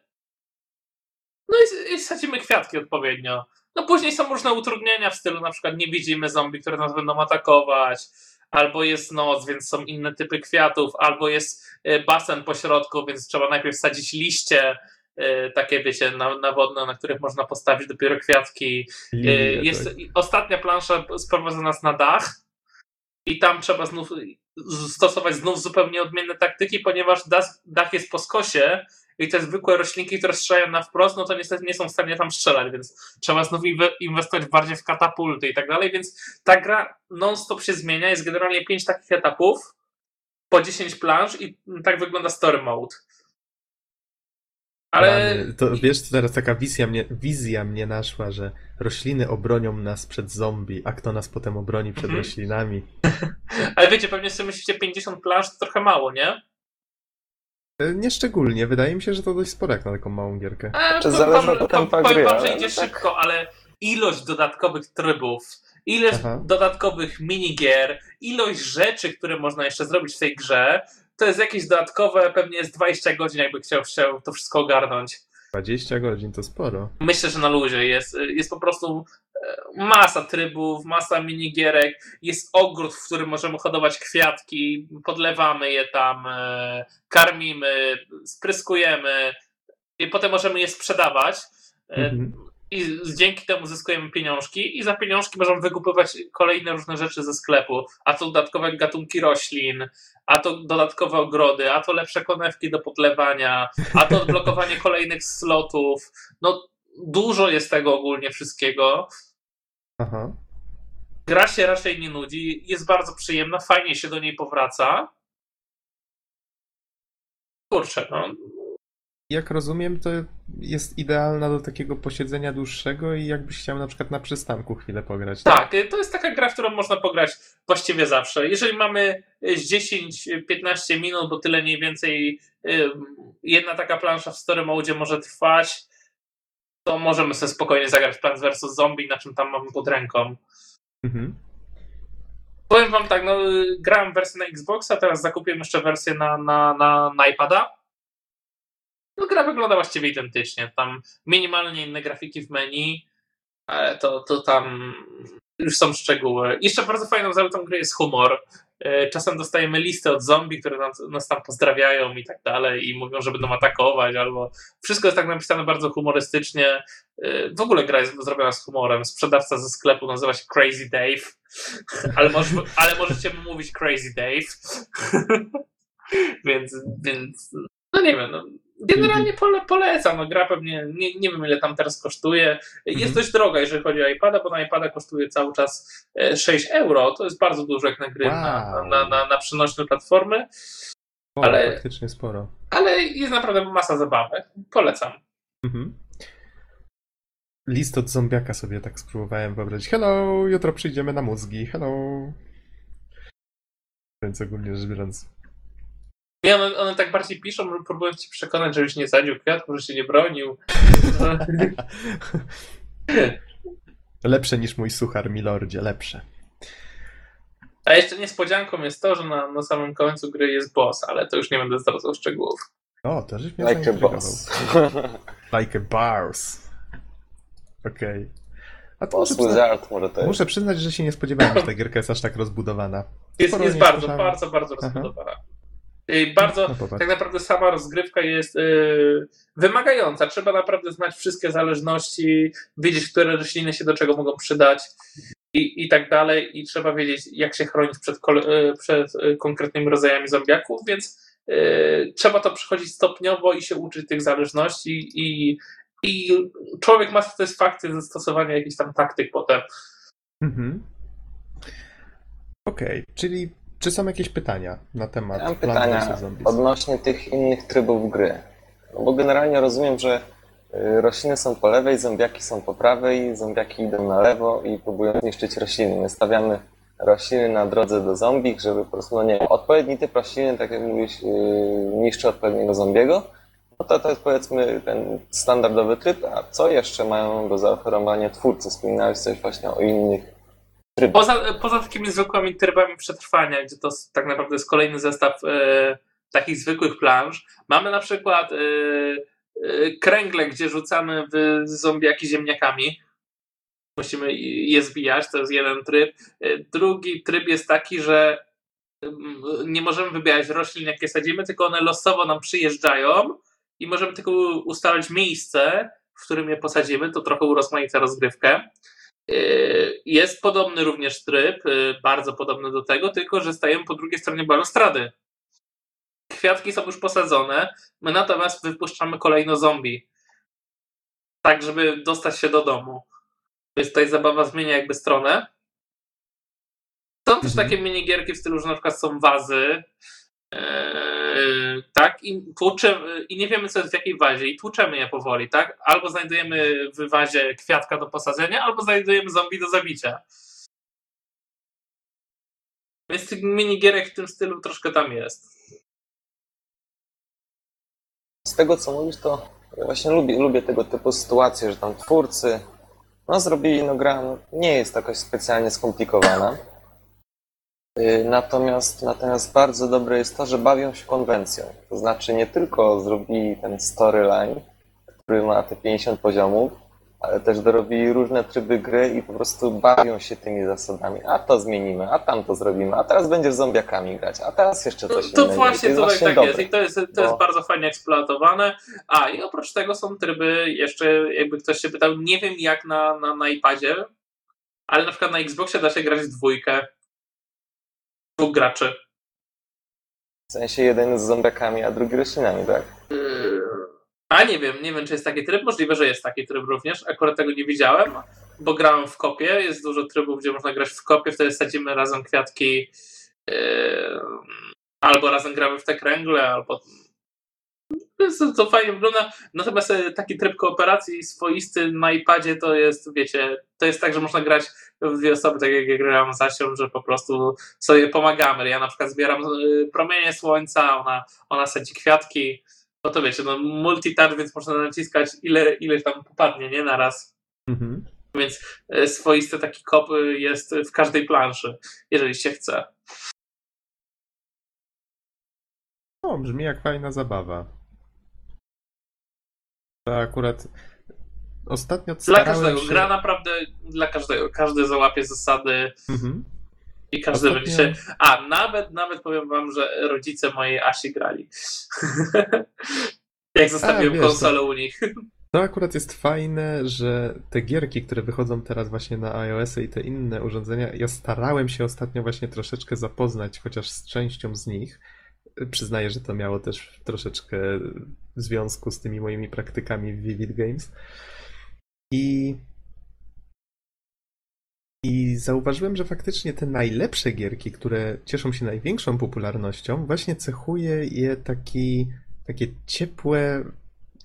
No i, i sadzimy kwiatki odpowiednio. No później są różne utrudnienia w stylu, na przykład nie widzimy zombie, które nas będą atakować, albo jest noc, więc są inne typy kwiatów, albo jest basen po środku, więc trzeba najpierw sadzić liście, y, takie wiecie, nawodne, na których można postawić dopiero kwiatki. Linie, jest tak. Ostatnia plansza sprowadza nas na dach i tam trzeba znów stosować znów zupełnie odmienne taktyki, ponieważ dach, dach jest po skosie i te zwykłe roślinki, które strzelają na wprost, no to niestety nie są w stanie tam strzelać, więc trzeba znów inwestować bardziej w katapulty i tak dalej, więc ta gra non-stop się zmienia, jest generalnie pięć takich etapów, po dziesięć planż i tak wygląda story mode. Ale to wiesz, co teraz taka wizja mnie, wizja mnie naszła, że rośliny obronią nas przed zombie, a kto nas potem obroni przed mm. roślinami? Ale wiecie, pewnie sobie myślicie, pięćdziesiąt planż to trochę mało, nie? Nieszczególnie. Wydaje mi się, że to dość sporo jak na taką małą gierkę. A, to zależy od tempa gry. Powiem wam, że idzie tak szybko, ale ilość dodatkowych trybów, ilość Aha. dodatkowych minigier, ilość rzeczy, które można jeszcze zrobić w tej grze, to jest jakieś dodatkowe, pewnie jest dwadzieścia godzin, jakby chciał, chciał to wszystko ogarnąć. dwadzieścia godzin to sporo. Myślę, że na luzie jest, jest po prostu masa trybów, masa minigierek, jest ogród, w którym możemy hodować kwiatki, podlewamy je tam, karmimy, spryskujemy i potem możemy je sprzedawać. Mhm. I dzięki temu zyskujemy pieniążki i za pieniążki możemy wykupywać kolejne różne rzeczy ze sklepu, a to dodatkowe gatunki roślin, a to dodatkowe ogrody, a to lepsze konewki do podlewania, a to odblokowanie kolejnych slotów. No dużo jest tego ogólnie wszystkiego. Aha. Gra się raczej nie nudzi, jest bardzo przyjemna, fajnie się do niej powraca. Kurczę, no. Jak rozumiem, to jest idealna do takiego posiedzenia dłuższego i jakbyś chciał na przykład na przystanku chwilę pograć. Tak, tak, to jest taka gra, w którą można pograć właściwie zawsze. Jeżeli mamy dziesięć do piętnastu minut, bo tyle mniej więcej jedna taka plansza w story mode może trwać, to możemy sobie spokojnie zagrać Plants versus. Zombie, na czym tam mamy pod ręką. Mhm. Powiem wam tak, no, grałem wersję na Xboxa, teraz zakupiłem jeszcze wersję na, na, na, na iPada. No, gra wygląda właściwie identycznie, tam minimalnie inne grafiki w menu, ale to, to tam już są szczegóły. Jeszcze bardzo fajną zaletą gry jest humor. Czasem dostajemy listy od zombie, które nas, nas tam pozdrawiają i tak dalej i mówią, że będą atakować, albo wszystko jest tak napisane bardzo humorystycznie. W ogóle gra jest zrobiona z humorem. Sprzedawca ze sklepu nazywa się Crazy Dave, ale, może, ale możecie mu mówić Crazy Dave, więc, więc no nie wiem, no. Generalnie pole, polecam, no, gra pewnie, nie, nie wiem ile tam teraz kosztuje, jest mhm. dość droga jeżeli chodzi o iPada, bo na iPada kosztuje cały czas sześć euro, to jest bardzo dużo jak na gry, wow. na, na, na, na przenośne platformy, o, ale, faktycznie sporo. Ale jest naprawdę masa zabawy, polecam. Mhm. List od zombiaka sobie tak spróbowałem wyobrazić, hello, jutro przyjdziemy na mózgi, hello. Więc ogólnie rzecz biorąc. Nie, one, one tak bardziej piszą, że próbują cię przekonać, żebyś nie sadził kwiatków, że się nie bronił. Lepsze niż mój suchar, milordzie, lepsze. A jeszcze niespodzianką jest to, że na, na samym końcu gry jest boss, ale to już nie będę zdradzał szczegółów. O, to żeś mnie like a boss. Like a bars. Okej. Okay. A to przyzna... Muszę przyznać, że się nie spodziewałem, że ta gierka jest aż tak rozbudowana. Jest, jest bardzo, słyszałem. bardzo, bardzo rozbudowana. Aha. Bardzo, no, tak naprawdę sama rozgrywka jest yy, wymagająca. Trzeba naprawdę znać wszystkie zależności, wiedzieć, które rośliny się do czego mogą przydać i, i tak dalej. I trzeba wiedzieć, jak się chronić przed, kol- przed konkretnymi rodzajami zombiaków, więc yy, trzeba to przechodzić stopniowo i się uczyć tych zależności i, i człowiek ma satysfakcję ze stosowania jakichś tam taktyk potem. Mhm. Okej, okay, czyli czy są jakieś pytania na temat? Mam pytania odnośnie tych innych trybów gry. No bo generalnie rozumiem, że rośliny są po lewej, zombiaki są po prawej, zombiaki idą na lewo i próbują zniszczyć rośliny. My stawiamy rośliny na drodze do zombich, żeby po prostu, no nie wiem, odpowiedni typ rośliny, tak jak mówisz, niszczy odpowiedniego zombiego. No to, to jest powiedzmy ten standardowy tryb, a co jeszcze mają do zaoferowania twórcy? Wspominałeś coś właśnie o innych. Poza, poza takimi zwykłymi trybami przetrwania, gdzie to tak naprawdę jest kolejny zestaw y, takich zwykłych planż, mamy na przykład y, y, kręgle, gdzie rzucamy w zombiaki ziemniakami. Musimy je zbijać, to jest jeden tryb. Drugi tryb jest taki, że y, nie możemy wybierać roślin, jakie sadzimy, tylko one losowo nam przyjeżdżają i możemy tylko ustalać miejsce, w którym je posadzimy. To trochę urozmaica rozgrywkę. Jest podobny również tryb, bardzo podobny do tego, tylko że stajemy po drugiej stronie balustrady. kwiatki są już posadzone, my natomiast wypuszczamy kolejno zombie. Tak, żeby dostać się do domu. Więc tutaj zabawa zmienia jakby stronę. Są mhm. też takie minigierki w stylu, że na przykład są wazy, Yy, tak, i, tłuczymy, i nie wiemy, co jest w jakiej wazie, i tłuczemy je powoli, tak? Albo znajdujemy w wazie kwiatka do posadzenia, albo znajdujemy zombie do zabicia. Więc tych minigierek w tym stylu troszkę tam jest. Z tego, co mówisz, to ja właśnie lubię, lubię tego typu sytuacje, że tam twórcy no zrobili, no gra nie jest jakaś specjalnie skomplikowana. Natomiast, natomiast bardzo dobre jest to, że bawią się konwencją. To znaczy nie tylko zrobili ten storyline, który ma te pięćdziesiąt poziomów, ale też dorobili różne tryby gry i po prostu bawią się tymi zasadami. A to zmienimy, a tam to zrobimy, a teraz będziesz zombiakami grać, a teraz jeszcze coś innego. To właśnie tutaj tak jest i to jest, to jest bardzo fajnie eksploatowane. A i oprócz tego są tryby jeszcze, jakby ktoś się pytał, nie wiem jak na, na, na iPadzie, ale na przykład na Xboxie da się grać w dwójkę. Dwóch graczy. W sensie jeden z zombiakami, a drugi roślinami, tak? Yy, a nie wiem, nie wiem czy jest taki tryb, możliwe, że jest taki tryb również, akurat tego nie widziałem, bo grałem w kopie, jest dużo trybów, gdzie można grać w kopie, wtedy sadzimy razem kwiatki, yy, albo razem gramy w te kręgle, albo... To, to fajnie wygląda, natomiast taki tryb kooperacji swoisty na iPadzie to jest, wiecie, to jest tak, że można grać w dwie osoby, tak jak ja grałem z Asią, że po prostu sobie pomagamy. Ja na przykład zbieram promienie słońca, ona, ona sadzi kwiatki, no to wiecie, no multitouch, więc można naciskać ile, ile tam popadnie, nie naraz. Mhm. Więc swoisty taki kop jest w każdej planszy, jeżeli się chce. O, brzmi jak fajna zabawa. To akurat ostatnio dla każdego, się... gra naprawdę dla każdego, każdy załapie zasady mm-hmm. i każdy ostatnio... będzie się... A, nawet, nawet powiem wam, że rodzice mojej Asi grali. Jak zostawiłem konsolę u nich. To akurat jest fajne, że te gierki, które wychodzą teraz właśnie na iOS-y i te inne urządzenia, ja starałem się ostatnio właśnie troszeczkę zapoznać, chociaż z częścią z nich. Przyznaję, że to miało też troszeczkę w związku z tymi moimi praktykami w Vivid Games. I, I zauważyłem, że faktycznie te najlepsze gierki, które cieszą się największą popularnością, właśnie cechuje je taki, takie ciepłe,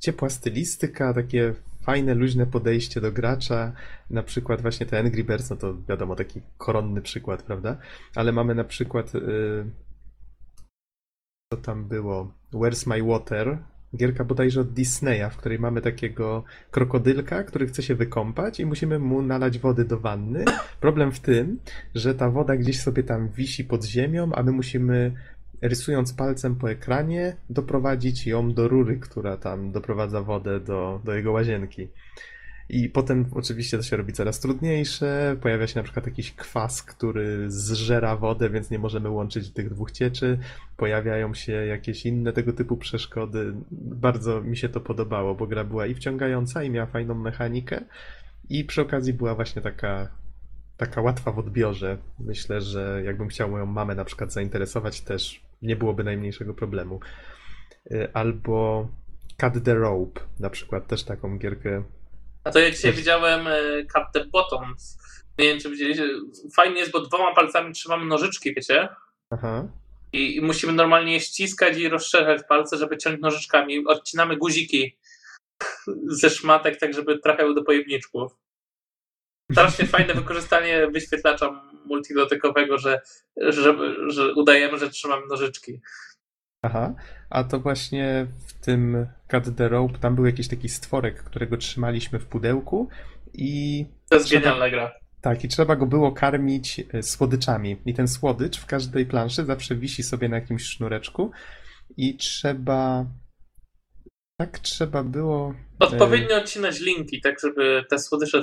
ciepła stylistyka, takie fajne, luźne podejście do gracza. Na przykład właśnie te Angry Birds, no to wiadomo, taki koronny przykład, prawda? Ale mamy na przykład... Yy, co tam było? Where's My Water? Gierka bodajże od Disneya, w której mamy takiego krokodylka, który chce się wykąpać i musimy mu nalać wody do wanny. Problem w tym, że ta woda gdzieś sobie tam wisi pod ziemią, a my musimy, rysując palcem po ekranie, doprowadzić ją do rury, która tam doprowadza wodę do, do jego łazienki. I potem oczywiście to się robi coraz trudniejsze, pojawia się na przykład jakiś kwas, który zżera wodę, więc nie możemy łączyć tych dwóch cieczy, pojawiają się jakieś inne tego typu przeszkody. Bardzo mi się to podobało, bo gra była i wciągająca, i miała fajną mechanikę, i przy okazji była właśnie taka, taka łatwa w odbiorze. Myślę, że jakbym chciał moją mamę na przykład zainteresować, też nie byłoby najmniejszego problemu. Albo Cut the Rope, na przykład też taką gierkę. A to ja dzisiaj widziałem Cut the Bottoms. Nie wiem, czy widzieliście. Fajnie jest, bo dwoma palcami trzymamy nożyczki, wiecie? Aha. I, i musimy normalnie ściskać i rozszerzać palce, żeby ciąć nożyczkami. Odcinamy guziki ze szmatek, tak żeby trafiały do pojemniczków. Strasznie fajne wykorzystanie wyświetlacza multidotykowego, że, że, że udajemy, że trzymamy nożyczki. Aha, a to właśnie w tym Cut the Rope tam był jakiś taki stworek, którego trzymaliśmy w pudełku i... To jest trzeba... genialna gra. Tak, i trzeba go było karmić słodyczami. I ten słodycz w każdej planszy zawsze wisi sobie na jakimś sznureczku i trzeba... Tak trzeba było... Odpowiednio odcinać linki, tak żeby te słodycze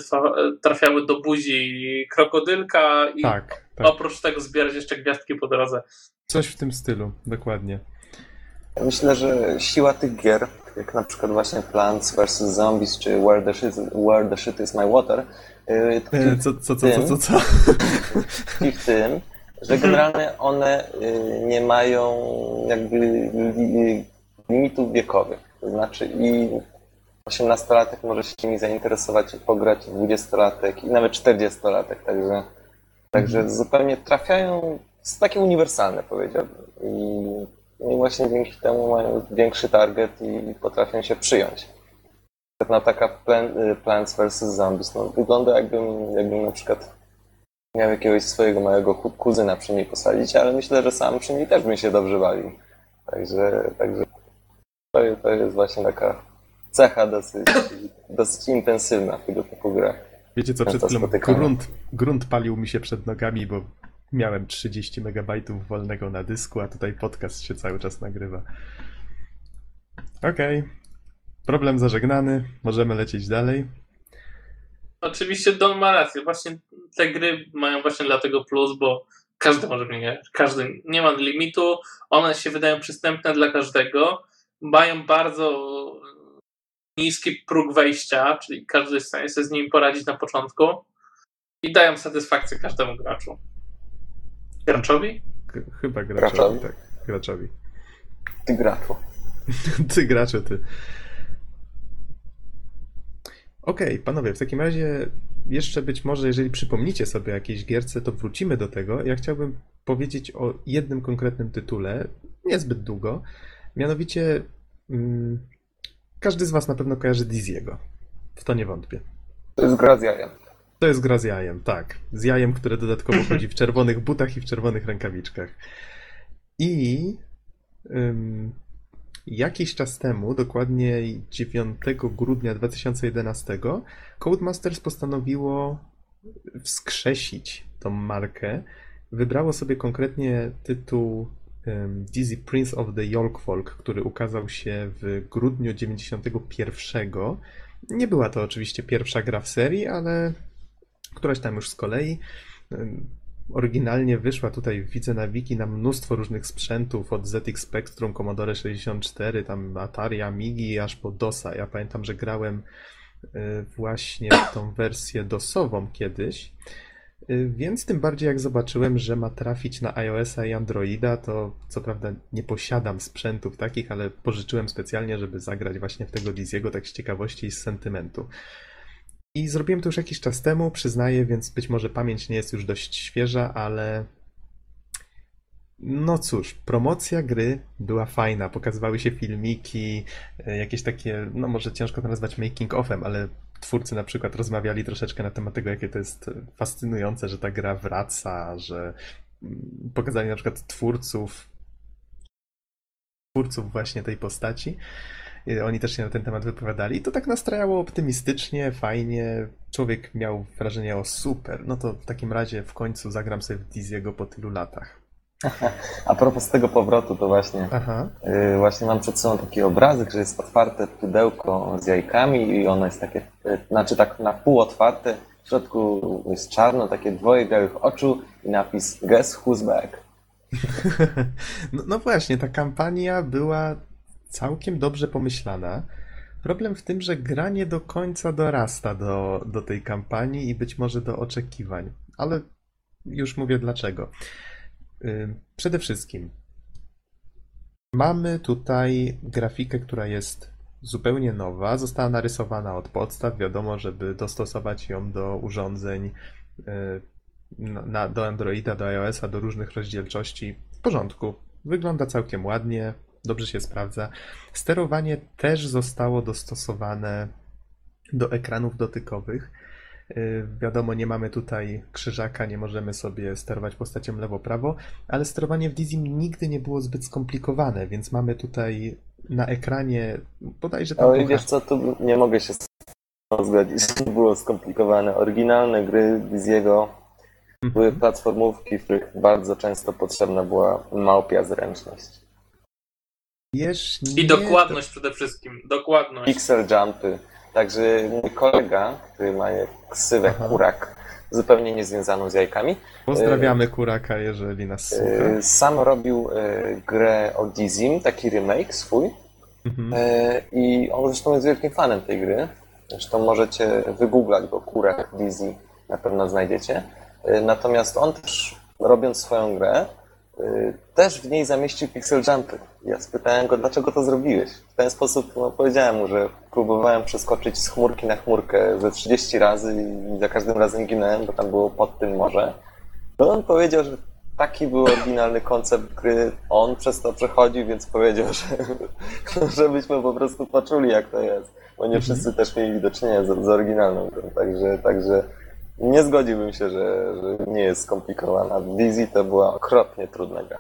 trafiały do buzi krokodylka i tak, tak. Oprócz tego zbierać jeszcze gwiazdki po drodze. Coś w tym stylu, dokładnie. Ja myślę, że siła tych gier, jak na przykład właśnie Plants versus. Zombies czy Where the Shit, Where the Shit is My Water, yy, co, co, co, co, co, co? W tym, że generalnie one nie mają jakby limitów wiekowych. To znaczy i osiemnastolatek może się nimi zainteresować i pograć, dwudziestolatek i nawet czterdziestolatek. Także, także zupełnie trafiają, są takie uniwersalne, powiedziałbym. I, i właśnie dzięki temu mają większy target i potrafią się przyjąć. Na taka Plants versus. Zombies. No, wygląda jakbym, jakbym na przykład miał jakiegoś swojego małego kuzyna przy niej posadzić, ale myślę, że sam przy niej też bym się dobrze bawił. Także, także to, jest, to jest właśnie taka cecha dosyć, dosyć intensywna w tego typu grach. Wiecie co, przed chwilą grunt, grunt palił mi się przed nogami, bo miałem trzydzieści megabajtów wolnego na dysku, a tutaj podcast się cały czas nagrywa. Okej. Okay. Problem zażegnany, możemy lecieć dalej. Oczywiście Don ma rację, właśnie te gry mają właśnie dlatego plus, bo każdy może w nie grać, każdy, nie ma limitu, one się wydają przystępne dla każdego, mają bardzo niski próg wejścia, czyli każdy jest w stanie sobie z nimi poradzić na początku i dają satysfakcję każdemu graczu. Graczowi? Chyba graczowi, graczowi. Tak. Graczowi. Ty graczu. Ty graczu, ty. Okej, okay, panowie, w takim razie jeszcze być może, jeżeli przypomnicie sobie jakieś gierce, to wrócimy do tego. Ja chciałbym powiedzieć o jednym konkretnym tytule, niezbyt długo. Mianowicie mm, każdy z was na pewno kojarzy Dizzy'ego. W to nie wątpię. To jest gra z jajem. To jest gra z jajem, tak. Z jajem, które dodatkowo chodzi w czerwonych butach i w czerwonych rękawiczkach. I... Ym, Jakiś czas temu, dokładnie dziewiątego grudnia dwa tysiące jedenastego, Codemasters postanowiło wskrzesić tą markę. Wybrało sobie konkretnie tytuł um, Dizzy Prince of the Yolkfolk, który ukazał się w grudniu dziewięćdziesiątego pierwszego. Nie była to oczywiście pierwsza gra w serii, ale któraś tam już z kolei. Um, Oryginalnie wyszła tutaj, widzę na wiki, na mnóstwo różnych sprzętów, od Z X Spectrum, Commodore sześćdziesiąt cztery, tam Atari, Amigi, aż po DOSa. Ja pamiętam, że grałem właśnie w tą wersję DOSową kiedyś, więc tym bardziej jak zobaczyłem, że ma trafić na iOS-a i Androida, to co prawda nie posiadam sprzętów takich, ale pożyczyłem specjalnie, żeby zagrać właśnie w tego Dizzy'ego tak z ciekawości i z sentymentu. I zrobiłem to już jakiś czas temu, przyznaję, więc być może pamięć nie jest już dość świeża, ale no cóż, promocja gry była fajna. Pokazywały się filmiki, jakieś takie, no może ciężko to nazwać making ofem, ale twórcy na przykład rozmawiali troszeczkę na temat tego, jakie to jest fascynujące, że ta gra wraca, że pokazali na przykład twórców, twórców właśnie tej postaci. Oni też się na ten temat wypowiadali i to tak nastrajało optymistycznie, fajnie. Człowiek miał wrażenie o super. No to w takim razie w końcu zagram sobie w Dizzy'ego po tylu latach. A propos tego powrotu, to właśnie yy, właśnie mam przed sobą taki obrazek, że jest otwarte pudełko z jajkami i ono jest takie, znaczy tak na pół otwarte. W środku jest czarno, takie dwoje białych oczu i napis Guess Who's Back. no, no właśnie, ta kampania była całkiem dobrze pomyślana. Problem w tym, że gra nie do końca dorasta do, do tej kampanii i być może do oczekiwań, ale już mówię dlaczego. Przede wszystkim mamy tutaj grafikę, która jest zupełnie nowa, została narysowana od podstaw, wiadomo, żeby dostosować ją do urządzeń, na, do Androida, do iOS-a, do różnych rozdzielczości. W porządku, wygląda całkiem ładnie. Dobrze się sprawdza. Sterowanie też zostało dostosowane do ekranów dotykowych. Yy, wiadomo, nie mamy tutaj krzyżaka, nie możemy sobie sterować postacią lewo-prawo, ale sterowanie w Dizzy'm nigdy nie było zbyt skomplikowane, więc mamy tutaj na ekranie bodajże... Tam ale wiesz co, tu nie mogę się zgodzić, to było skomplikowane. Oryginalne gry Dizzy'ego mhm. były platformówki, w których bardzo często potrzebna była małpia zręczność. Wiesz, nie... I dokładność przede wszystkim, dokładność. Pixel jumpy. Także mój kolega, który ma ksywę Aha. Kurak, zupełnie niezwiązaną z jajkami. Pozdrawiamy Kuraka, jeżeli nas słucha. Sam robił grę o Dizzy'm, taki remake swój. Mhm. I on zresztą jest wielkim fanem tej gry. Zresztą możecie wygooglać, bo Kurak Dizzy na pewno znajdziecie. Natomiast on też robiąc swoją grę, też w niej zamieścił pixel jumpy. Ja spytałem go, dlaczego to zrobiłeś. W ten sposób no, powiedziałem mu, że próbowałem przeskoczyć z chmurki na chmurkę ze trzydzieści razy i za każdym razem ginąłem, bo tam było pod tym morze. No on powiedział, że taki był oryginalny koncept gry, on przez to przechodził, więc powiedział, że, żebyśmy po prostu poczuli, jak to jest. Bo nie wszyscy też mieli do czynienia z, z oryginalną grą, także, także nie zgodziłbym się, że, że nie jest skomplikowana. Dizzy to była okropnie trudna gra.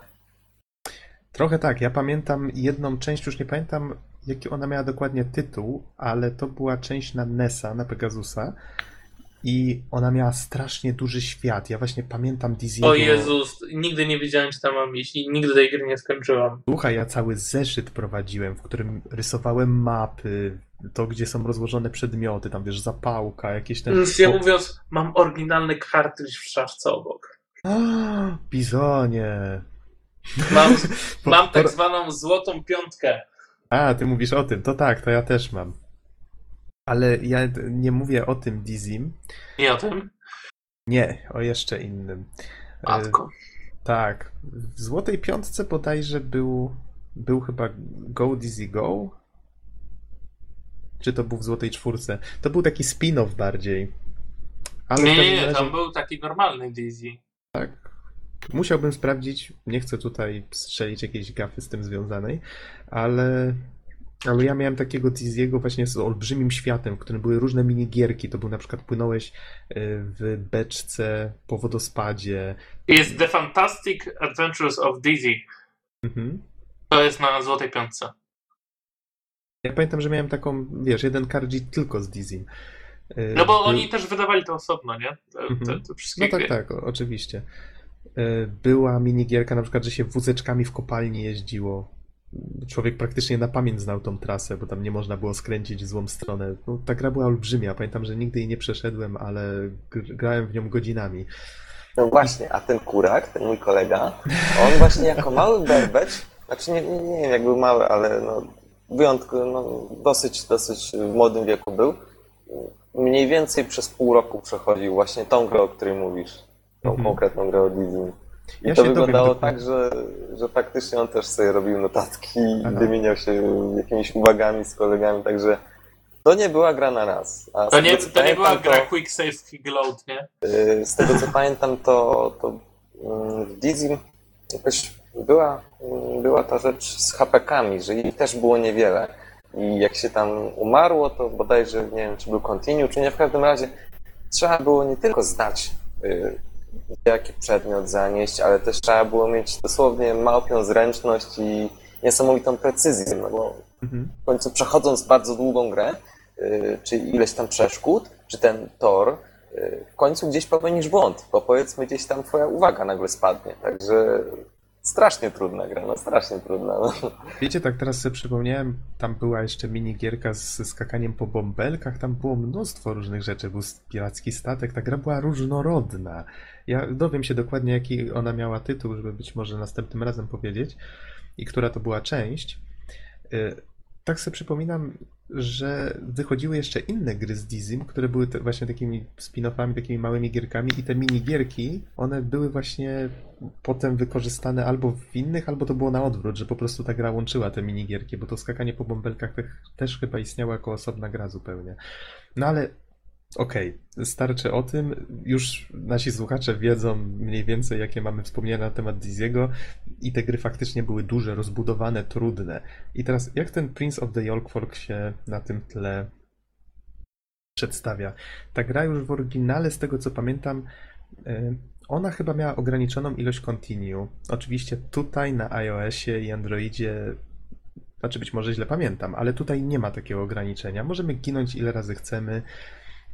Trochę tak, ja pamiętam jedną część, już nie pamiętam jaki ona miała dokładnie tytuł, ale to była część na N E S a, na Pegasusa i ona miała strasznie duży świat. Ja właśnie pamiętam Dizzy. O Jezus, nigdy nie wiedziałem, co tam mam iść i nigdy tej gry nie skończyłam. Słuchaj, ja cały zeszyt prowadziłem, w którym rysowałem mapy, to gdzie są rozłożone przedmioty, tam wiesz, zapałka, jakieś ten... Ja mówiąc, mam oryginalny kartridż w szafce obok. Bizonie. Mam, mam tak zwaną złotą piątkę. A, ty mówisz o tym, to tak, to ja też mam. Ale ja nie mówię o tym Dizzym. Nie o tym? Nie, o jeszcze innym. Matko. E, tak, w złotej piątce bodajże był, był chyba Go Dizzy Go? Czy to był w złotej czwórce? To był taki spin-off bardziej. Ale nie, nie, razie... tam był taki normalny Dizzy. Tak. Musiałbym sprawdzić, nie chcę tutaj strzelić jakiejś gafy z tym związanej, ale, ale ja miałem takiego Dizzy'ego właśnie z olbrzymim światem, w którym były różne minigierki. To był na przykład płynąłeś w beczce po wodospadzie. Jest The Fantastic Adventures of Dizzy. Mhm. To jest na złotej piątce. Ja pamiętam, że miałem taką, wiesz, jeden kardzit tylko z Dizzym. No bo oni Był... też wydawali to osobno, nie? Te, mhm. te, te wszystkie no tak, gry. tak, oczywiście. Była minigierka na przykład, że się wózeczkami w kopalni jeździło. Człowiek praktycznie na pamięć znał tą trasę, bo tam nie można było skręcić w złą stronę. No, ta gra była olbrzymia. Pamiętam, że nigdy jej nie przeszedłem, ale grałem w nią godzinami. No właśnie, a ten kurak, ten mój kolega, on właśnie jako mały berbecz, znaczy nie, nie wiem jak był mały, ale no wyjątkowo, no, dosyć, dosyć w młodym wieku był. Mniej więcej przez pół roku przechodził właśnie tą grę, o której mówisz. Tą mm-hmm. konkretną grę o Dizzy. I ja to wyglądało dowiem, tak, że, że faktycznie on też sobie robił notatki i wymieniał się jakimiś uwagami z kolegami, także to nie była gra na raz. A to nie, tego, to nie była to, gra quick save, quick load, nie? Z tego co pamiętam, to, to w Dizzy jakoś była, była ta rzecz z H P kami, że jej też było niewiele. I jak się tam umarło, to bodajże, nie wiem, czy był continue, czy nie, w każdym razie trzeba było nie tylko znać jaki przedmiot zanieść, ale też trzeba było mieć dosłownie małpią zręczność i niesamowitą precyzję, no bo mhm. w końcu przechodząc bardzo długą grę, yy, czy ileś tam przeszkód, czy ten tor, yy, w końcu gdzieś popełnisz błąd, bo powiedzmy gdzieś tam twoja uwaga nagle spadnie, także strasznie trudna gra, no strasznie trudna. No. Wiecie, tak teraz sobie przypomniałem, tam była jeszcze minigierka ze skakaniem po bąbelkach, tam było mnóstwo różnych rzeczy, był piracki statek, ta gra była różnorodna. Ja dowiem się dokładnie, jaki ona miała tytuł, żeby być może następnym razem powiedzieć i która to była część. Tak sobie przypominam, że wychodziły jeszcze inne gry z Dizzym, które były właśnie takimi spin-offami, takimi małymi gierkami i te minigierki, one były właśnie potem wykorzystane albo w innych, albo to było na odwrót, że po prostu ta gra łączyła te minigierki, bo to skakanie po bąbelkach też chyba istniała jako osobna gra zupełnie. No ale okej, okay, starczy o tym. Już nasi słuchacze wiedzą mniej więcej, jakie mamy wspomnienia na temat Dizzy'ego i te gry faktycznie były duże, rozbudowane, trudne. I teraz jak ten Prince of the Yolkfolk się na tym tle przedstawia? Ta gra już w oryginale, z tego co pamiętam, ona chyba miała ograniczoną ilość continue. Oczywiście tutaj na iOS ie i Androidzie, znaczy być może źle pamiętam, ale tutaj nie ma takiego ograniczenia. Możemy ginąć ile razy chcemy.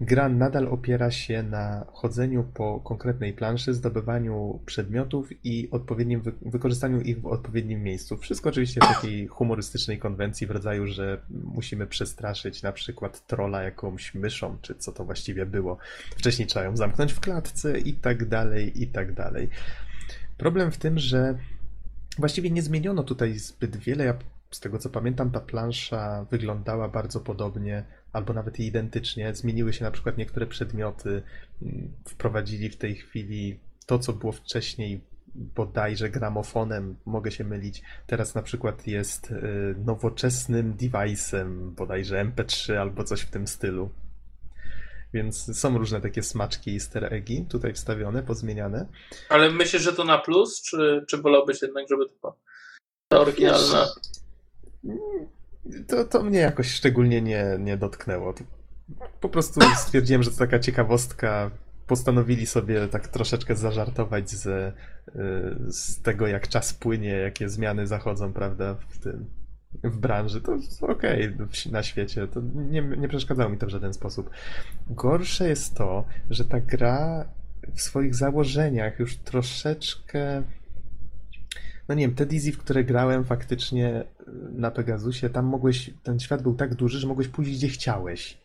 Gra nadal opiera się na chodzeniu po konkretnej planszy, zdobywaniu przedmiotów i odpowiednim wy- wykorzystaniu ich w odpowiednim miejscu. Wszystko oczywiście w takiej humorystycznej konwencji w rodzaju, że musimy przestraszyć na przykład trola jakąś myszą, czy co to właściwie było. Wcześniej trzeba ją zamknąć w klatce i tak dalej, i tak dalej. Problem w tym, że właściwie nie zmieniono tutaj zbyt wiele. Ja z tego co pamiętam, ta plansza wyglądała bardzo podobnie, albo nawet identycznie. Zmieniły się na przykład niektóre przedmioty, wprowadzili w tej chwili to, co było wcześniej bodajże gramofonem, mogę się mylić, teraz na przykład jest nowoczesnym device'em, bodajże M P trzy albo coś w tym stylu. Więc są różne takie smaczki i easter eggi tutaj wstawione, pozmieniane. Ale myślisz, że to na plus, czy, czy wolałbyś jednak, żeby to ta oryginalna? To, to mnie jakoś szczególnie nie, nie dotknęło. Po prostu stwierdziłem, że to taka ciekawostka. Postanowili sobie tak troszeczkę zażartować z, z tego, jak czas płynie, jakie zmiany zachodzą, prawda, w tym, w branży. To okej, okay, na świecie. To nie, nie przeszkadzało mi to w żaden sposób. Gorsze jest to, że ta gra w swoich założeniach już troszeczkę... No nie wiem, te Dizzy, w które grałem faktycznie na Pegasusie, tam mogłeś... Ten świat był tak duży, że mogłeś pójść, gdzie chciałeś.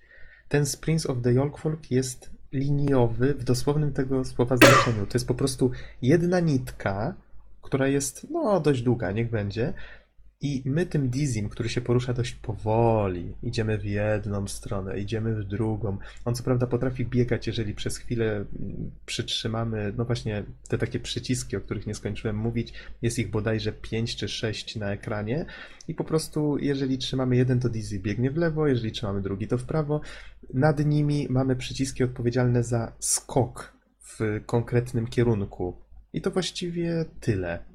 Ten Prince of the Yolkfolk jest liniowy w dosłownym tego słowa znaczeniu. To jest po prostu jedna nitka, która jest no dość długa, niech będzie. I my tym Dizzym, który się porusza dość powoli, idziemy w jedną stronę, idziemy w drugą. On co prawda potrafi biegać, jeżeli przez chwilę przytrzymamy, no właśnie te takie przyciski, o których nie skończyłem mówić, jest ich bodajże pięć czy sześć na ekranie i po prostu jeżeli trzymamy jeden, to Dizzy biegnie w lewo, jeżeli trzymamy drugi, to w prawo. Nad nimi mamy przyciski odpowiedzialne za skok w konkretnym kierunku i to właściwie tyle.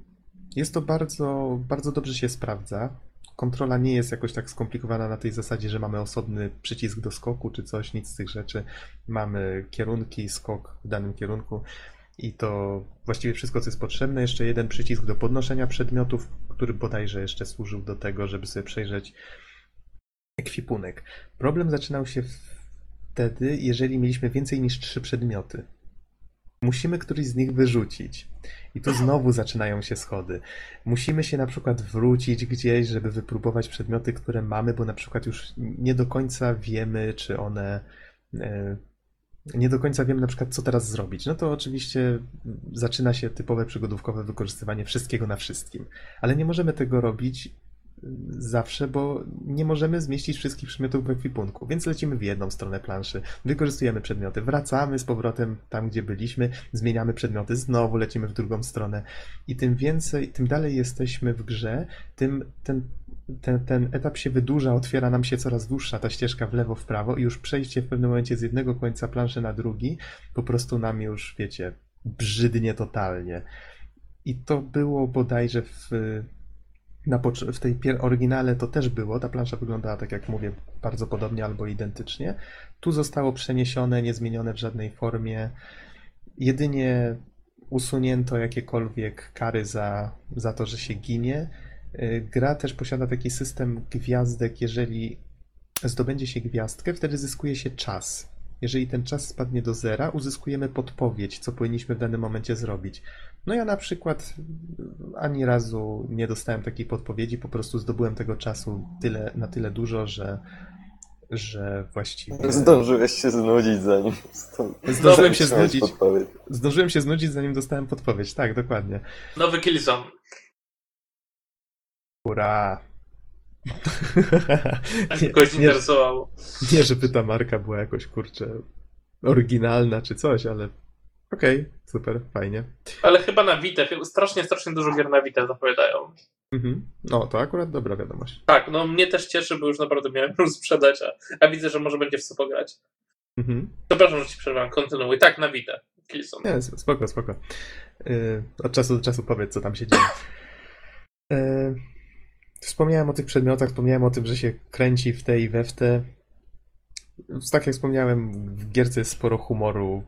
Jest to bardzo, bardzo dobrze się sprawdza. Kontrola nie jest jakoś tak skomplikowana na tej zasadzie, że mamy osobny przycisk do skoku czy coś, nic z tych rzeczy. Mamy kierunki, skok w danym kierunku i to właściwie wszystko, co jest potrzebne. Jeszcze jeden przycisk do podnoszenia przedmiotów, który bodajże jeszcze służył do tego, żeby sobie przejrzeć ekwipunek. Problem zaczynał się wtedy, jeżeli mieliśmy więcej niż trzy przedmioty. Musimy któryś z nich wyrzucić. I tu znowu zaczynają się schody. Musimy się na przykład wrócić gdzieś, żeby wypróbować przedmioty, które mamy, bo na przykład już nie do końca wiemy, czy one... Nie do końca wiemy na przykład, co teraz zrobić. No to oczywiście zaczyna się typowe przygodówkowe wykorzystywanie wszystkiego na wszystkim. Ale nie możemy tego robić zawsze, bo nie możemy zmieścić wszystkich przedmiotów w ekwipunku, więc lecimy w jedną stronę planszy, wykorzystujemy przedmioty, wracamy z powrotem tam, gdzie byliśmy, zmieniamy przedmioty, znowu lecimy w drugą stronę i tym więcej, tym dalej jesteśmy w grze, tym ten, ten, ten etap się wydłuża, otwiera nam się coraz dłuższa ta ścieżka w lewo, w prawo i już przejście w pewnym momencie z jednego końca planszy na drugi, po prostu nam już, wiecie, brzydnie totalnie. I to było bodajże w Na w tej oryginale to też było, ta plansza wyglądała, tak jak mówię, bardzo podobnie albo identycznie. Tu zostało przeniesione, niezmienione w żadnej formie. Jedynie usunięto jakiekolwiek kary za, za to, że się ginie. Gra też posiada taki system gwiazdek. Jeżeli zdobędzie się gwiazdkę, wtedy zyskuje się czas. Jeżeli ten czas spadnie do zera, uzyskujemy podpowiedź, co powinniśmy w danym momencie zrobić. No ja na przykład ani razu nie dostałem takiej podpowiedzi, po prostu zdobyłem tego czasu tyle, na tyle dużo, że, że właściwie... Zdążyłeś się znudzić zanim... Zdążyłem się znudzić, podpowiedź. Zdążyłem się znudzić zanim dostałem podpowiedź, tak, dokładnie. Nowy Killzone. Hurra! Tak kogoś interesowało. Nie, żeby ta marka była jakoś, kurczę, oryginalna czy coś, ale okej, okay, super, fajnie. Ale chyba na Vita, strasznie, strasznie dużo gier na Vita zapowiadają. Mhm. No, to akurat dobra wiadomość. Tak, no mnie też cieszy, bo już naprawdę miałem już sprzedać, a, a widzę, że może będzie w co pograć. Mhm. Przepraszam, że ci przerwam, kontynuuj. Tak, na Vita. Nie, spoko, spoko. Yy, od czasu do czasu powiedz, co tam się dzieje. Yy... Wspomniałem o tych przedmiotach, wspomniałem o tym, że się kręci w te i we w te. Tak jak wspomniałem, w gierce jest sporo humoru.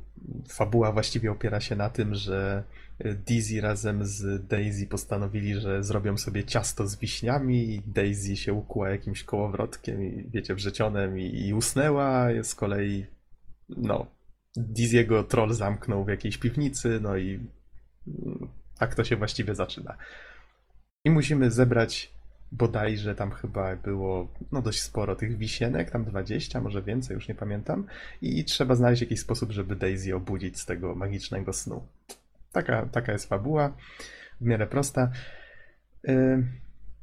Fabuła właściwie opiera się na tym, że Dizzy razem z Daisy postanowili, że zrobią sobie ciasto z wiśniami i Daisy się ukła jakimś kołowrotkiem i wiecie, wrzecionem i, i usnęła. Z kolei no, Dizzy'ego troll zamknął w jakiejś piwnicy, no i tak to się właściwie zaczyna. I musimy zebrać bodajże tam chyba było no dość sporo tych wisienek, tam dwadzieścia, może więcej, już nie pamiętam. I trzeba znaleźć jakiś sposób, żeby Daisy obudzić z tego magicznego snu. Taka, taka jest fabuła, w miarę prosta. Yy,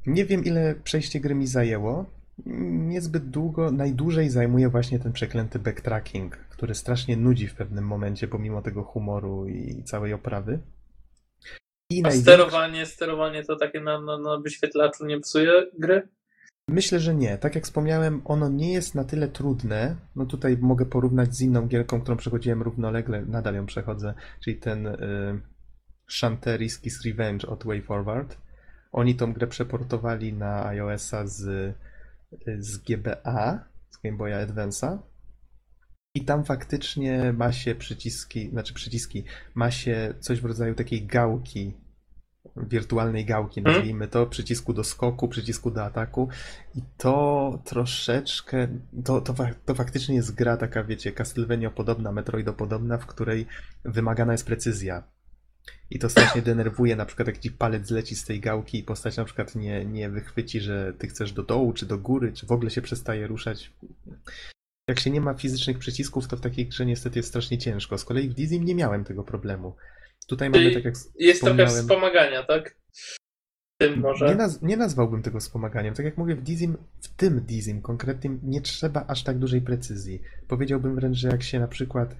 nie wiem, ile przejście gry mi zajęło. niezbyt długo, najdłużej zajmuje właśnie ten przeklęty backtracking, który strasznie nudzi w pewnym momencie, pomimo tego humoru i całej oprawy. I A największy... sterowanie, sterowanie to takie na, na, na wyświetlaczu nie psuje gry? Myślę, że nie. Tak jak wspomniałem, ono nie jest na tyle trudne. No tutaj mogę porównać z inną gierką, którą przechodziłem równolegle, nadal ją przechodzę, czyli ten y, Shantae's Kiss Revenge od WayForward. Oni tą grę przeportowali na iOS-a z, z G B A, z Game Boya Advance'a. I tam faktycznie ma się przyciski, znaczy przyciski, ma się coś w rodzaju takiej gałki, wirtualnej gałki, nazwijmy to, przycisku do skoku, przycisku do ataku i to troszeczkę, to, to, to faktycznie jest gra taka, wiecie, Castlevania-podobna, Metroidopodobna, w której wymagana jest precyzja. I to strasznie denerwuje, na przykład jak ci palec leci z tej gałki i postać na przykład nie, nie wychwyci, że ty chcesz do dołu, czy do góry, czy w ogóle się przestaje ruszać. Jak się nie ma fizycznych przycisków, to w takiej grze niestety jest strasznie ciężko. Z kolei w Dizim nie miałem tego problemu. Tutaj mamy, tak jak jest trochę wspomagania, tak? Tym może. Nie, naz- nie nazwałbym tego wspomaganiem. Tak jak mówię, w Dizim, w tym Dizim konkretnym nie trzeba aż tak dużej precyzji. Powiedziałbym wręcz, że jak się na przykład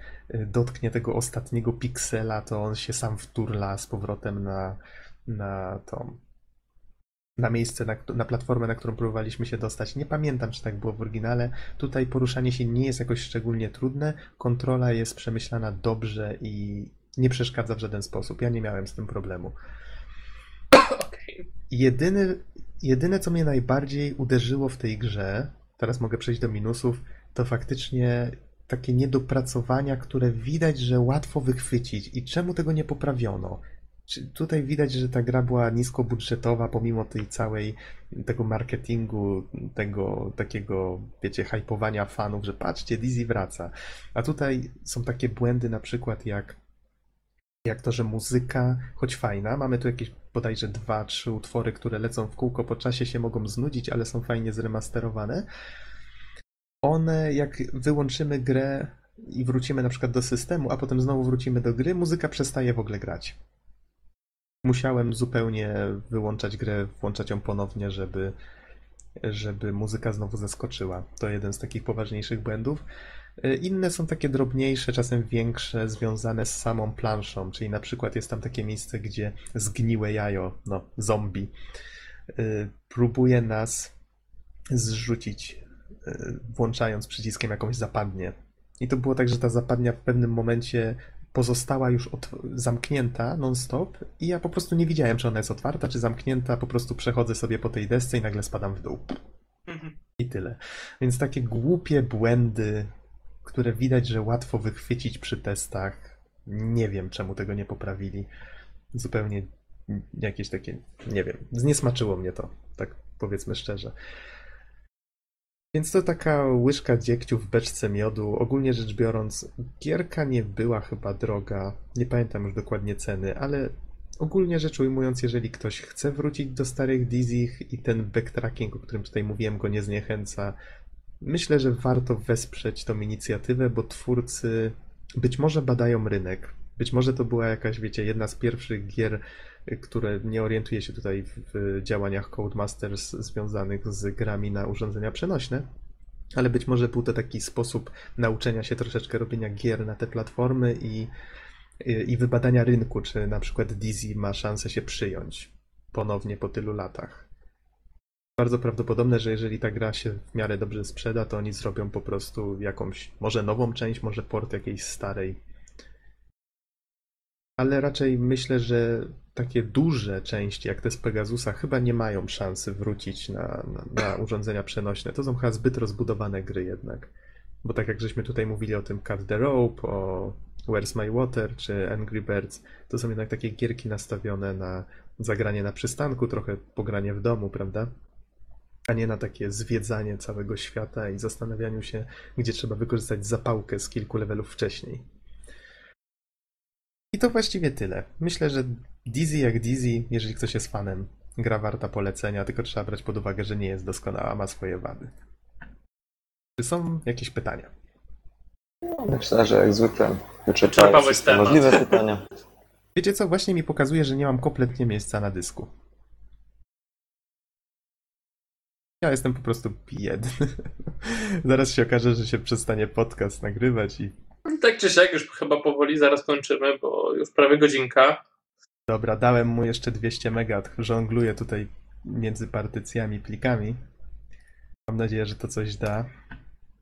dotknie tego ostatniego piksela, to on się sam wturla z powrotem na, na tą... na miejsce, na, na platformę, na którą próbowaliśmy się dostać. Nie pamiętam, czy tak było w oryginale. Tutaj poruszanie się nie jest jakoś szczególnie trudne. Kontrola jest przemyślana dobrze i nie przeszkadza w żaden sposób. Ja nie miałem z tym problemu. Okay. Jedyny, jedyne, co mnie najbardziej uderzyło w tej grze, teraz mogę przejść do minusów, to faktycznie takie niedopracowania, które widać, że łatwo wychwycić i czemu tego nie poprawiono. Tutaj widać, że ta gra była niskobudżetowa, pomimo tej całej tego marketingu, tego takiego, wiecie, hypowania fanów, że patrzcie, Dizzy wraca. A tutaj są takie błędy na przykład jak, jak to, że muzyka, choć fajna, mamy tu jakieś bodajże dwa, trzy utwory, które lecą w kółko, po czasie się mogą znudzić, ale są fajnie zremasterowane. One, jak wyłączymy grę i wrócimy na przykład do systemu, a potem znowu wrócimy do gry, muzyka przestaje w ogóle grać. Musiałem zupełnie wyłączać grę, włączać ją ponownie, żeby, żeby muzyka znowu zaskoczyła. To jeden z takich poważniejszych błędów. Inne są takie drobniejsze, czasem większe, związane z samą planszą, czyli na przykład jest tam takie miejsce, gdzie zgniłe jajo, no, zombie, próbuje nas zrzucić, włączając przyciskiem jakąś zapadnię. I to było tak, że ta zapadnia w pewnym momencie pozostała już od, zamknięta non-stop i ja po prostu nie widziałem, czy ona jest otwarta, czy zamknięta, po prostu przechodzę sobie po tej desce i nagle spadam w dół. Mhm. I tyle. Więc takie głupie błędy, które widać, że łatwo wychwycić przy testach. Nie wiem, czemu tego nie poprawili. Zupełnie jakieś takie, nie wiem, zniesmaczyło mnie to, tak powiedzmy szczerze. Więc to taka łyżka dziegciu w beczce miodu. Ogólnie rzecz biorąc, gierka nie była chyba droga, nie pamiętam już dokładnie ceny, ale ogólnie rzecz ujmując, jeżeli ktoś chce wrócić do starych Dizzy i ten backtracking, o którym tutaj mówiłem, go nie zniechęca, myślę, że warto wesprzeć tą inicjatywę, bo twórcy być może badają rynek. Być może to była jakaś, wiecie, jedna z pierwszych gier, które nie orientuje się tutaj w działaniach Codemasters związanych z grami na urządzenia przenośne, ale być może był to taki sposób nauczenia się troszeczkę robienia gier na te platformy i, i wybadania rynku, czy na przykład Dizzy ma szansę się przyjąć ponownie po tylu latach. Bardzo prawdopodobne, że jeżeli ta gra się w miarę dobrze sprzeda, to oni zrobią po prostu jakąś, może nową część, może port jakiejś starej. Ale raczej myślę, że takie duże części, jak te z Pegasusa, chyba nie mają szansy wrócić na, na, na urządzenia przenośne. To są chyba zbyt rozbudowane gry jednak. Bo tak jak żeśmy tutaj mówili o tym Cut the Rope, o Where's My Water czy Angry Birds, to są jednak takie gierki nastawione na zagranie na przystanku, trochę pogranie w domu, prawda? A nie na takie zwiedzanie całego świata i zastanawianiu się, gdzie trzeba wykorzystać zapałkę z kilku levelów wcześniej. I to właściwie tyle. Myślę, że Dizzy jak Dizzy, jeżeli ktoś jest fanem, gra warta polecenia, tylko trzeba brać pod uwagę, że nie jest doskonała, ma swoje wady. Czy są jakieś pytania? Myślę, że jak zwykle wyczerpałeś możliwe pytania. Wiecie co, właśnie mi pokazuje, że nie mam kompletnie miejsca na dysku. Ja jestem po prostu biedny. Zaraz się okaże, że się przestanie podcast nagrywać i... Tak czy siak, już chyba powoli zaraz kończymy, bo już prawie godzinka. Dobra, dałem mu jeszcze dwieście mega, żongluję tutaj między partycjami, plikami. Mam nadzieję, że to coś da.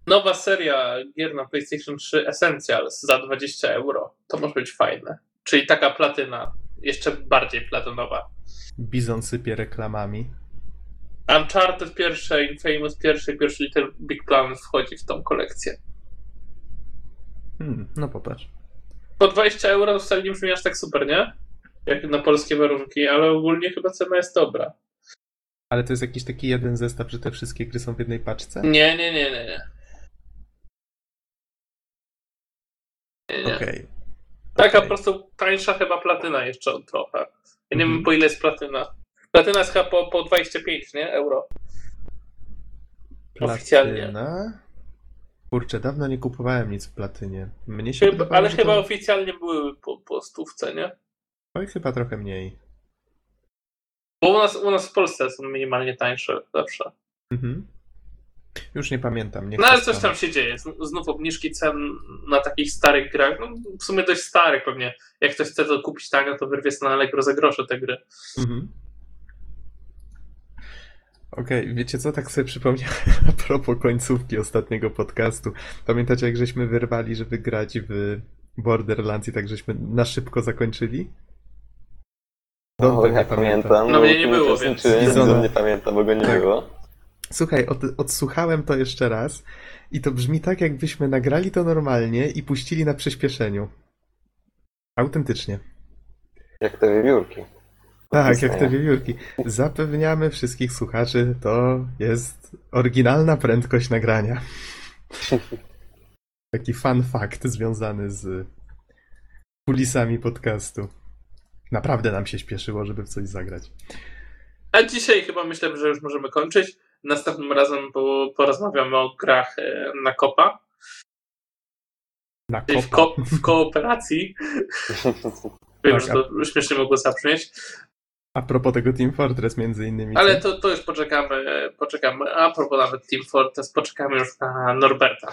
Nowa seria gier na PlayStation trzy Essentials za dwadzieścia euro. To może być fajne. Czyli taka platyna, jeszcze bardziej platynowa. Bizon sypie reklamami. Uncharted pierwsze, Infamous pierwsze, pierwszy Little Big Planet wchodzi w tą kolekcję. Hmm, no popatrz. Po dwadzieścia euro wcale nie brzmi aż tak super, nie? Jak na polskie warunki, ale ogólnie chyba cena jest dobra. Ale to jest jakiś taki jeden zestaw, że te wszystkie gry są w jednej paczce? Nie, nie, nie, nie. nie. nie, nie. Okej. Okay. Taka okay. po prostu tańsza chyba platyna jeszcze trochę. Ja mm-hmm. nie wiem, po ile jest platyna. Platyna jest chyba po, po dwadzieścia pięć, nie? Euro. Platyna? Oficjalnie. Kurczę, dawno nie kupowałem nic w platynie. Mnie się chyba, ale chyba to... oficjalnie były po, po stówce, nie? Oj, chyba trochę mniej. Bo u nas, u nas w Polsce są minimalnie tańsze zawsze. Mhm. Już nie pamiętam. Nie no ale coś tam się dzieje. Znów obniżki cen na takich starych grach. No w sumie dość starych pewnie. Jak ktoś chce to kupić tanio, to wyrwie na Allegro za grosze te gry. Mhm. Okej, okay, wiecie co? Tak sobie przypomniałem a propos końcówki ostatniego podcastu. Pamiętacie, jak żeśmy wyrwali, żeby grać w Borderlands i tak żeśmy na szybko zakończyli? Don o, ja pamiętam. No mnie nie było, więc... Bizona nie pamiętam, bo go nie tak. było. Słuchaj, od, odsłuchałem to jeszcze raz i to brzmi tak, jakbyśmy nagrali to normalnie i puścili na przyspieszeniu. Autentycznie. Jak te wiewiórki. Tak, jak te wiewiórki. Zapewniamy wszystkich słuchaczy, to jest oryginalna prędkość nagrania. Taki fun fact związany z kulisami podcastu. Naprawdę nam się śpieszyło, żeby w coś zagrać. A dzisiaj chyba myślę, że już możemy kończyć. Następnym razem porozmawiamy o grach na kopa. Na kopa. W, ko- w kooperacji. Wiem, tak, że to śmiesznie mogło zabrzmieć. A propos tego Team Fortress między innymi. Ale to, to już poczekamy, poczekamy. A propos nawet Team Fortress, poczekamy już na Norberta.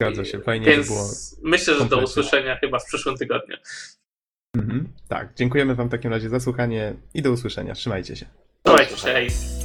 Zgadza się, fajnie Więc by było. Myślę, że kompletnie. Do usłyszenia chyba w przyszłym tygodniu. Mhm, tak, dziękujemy wam w takim razie za słuchanie i do usłyszenia. Trzymajcie się. Trzymajcie się.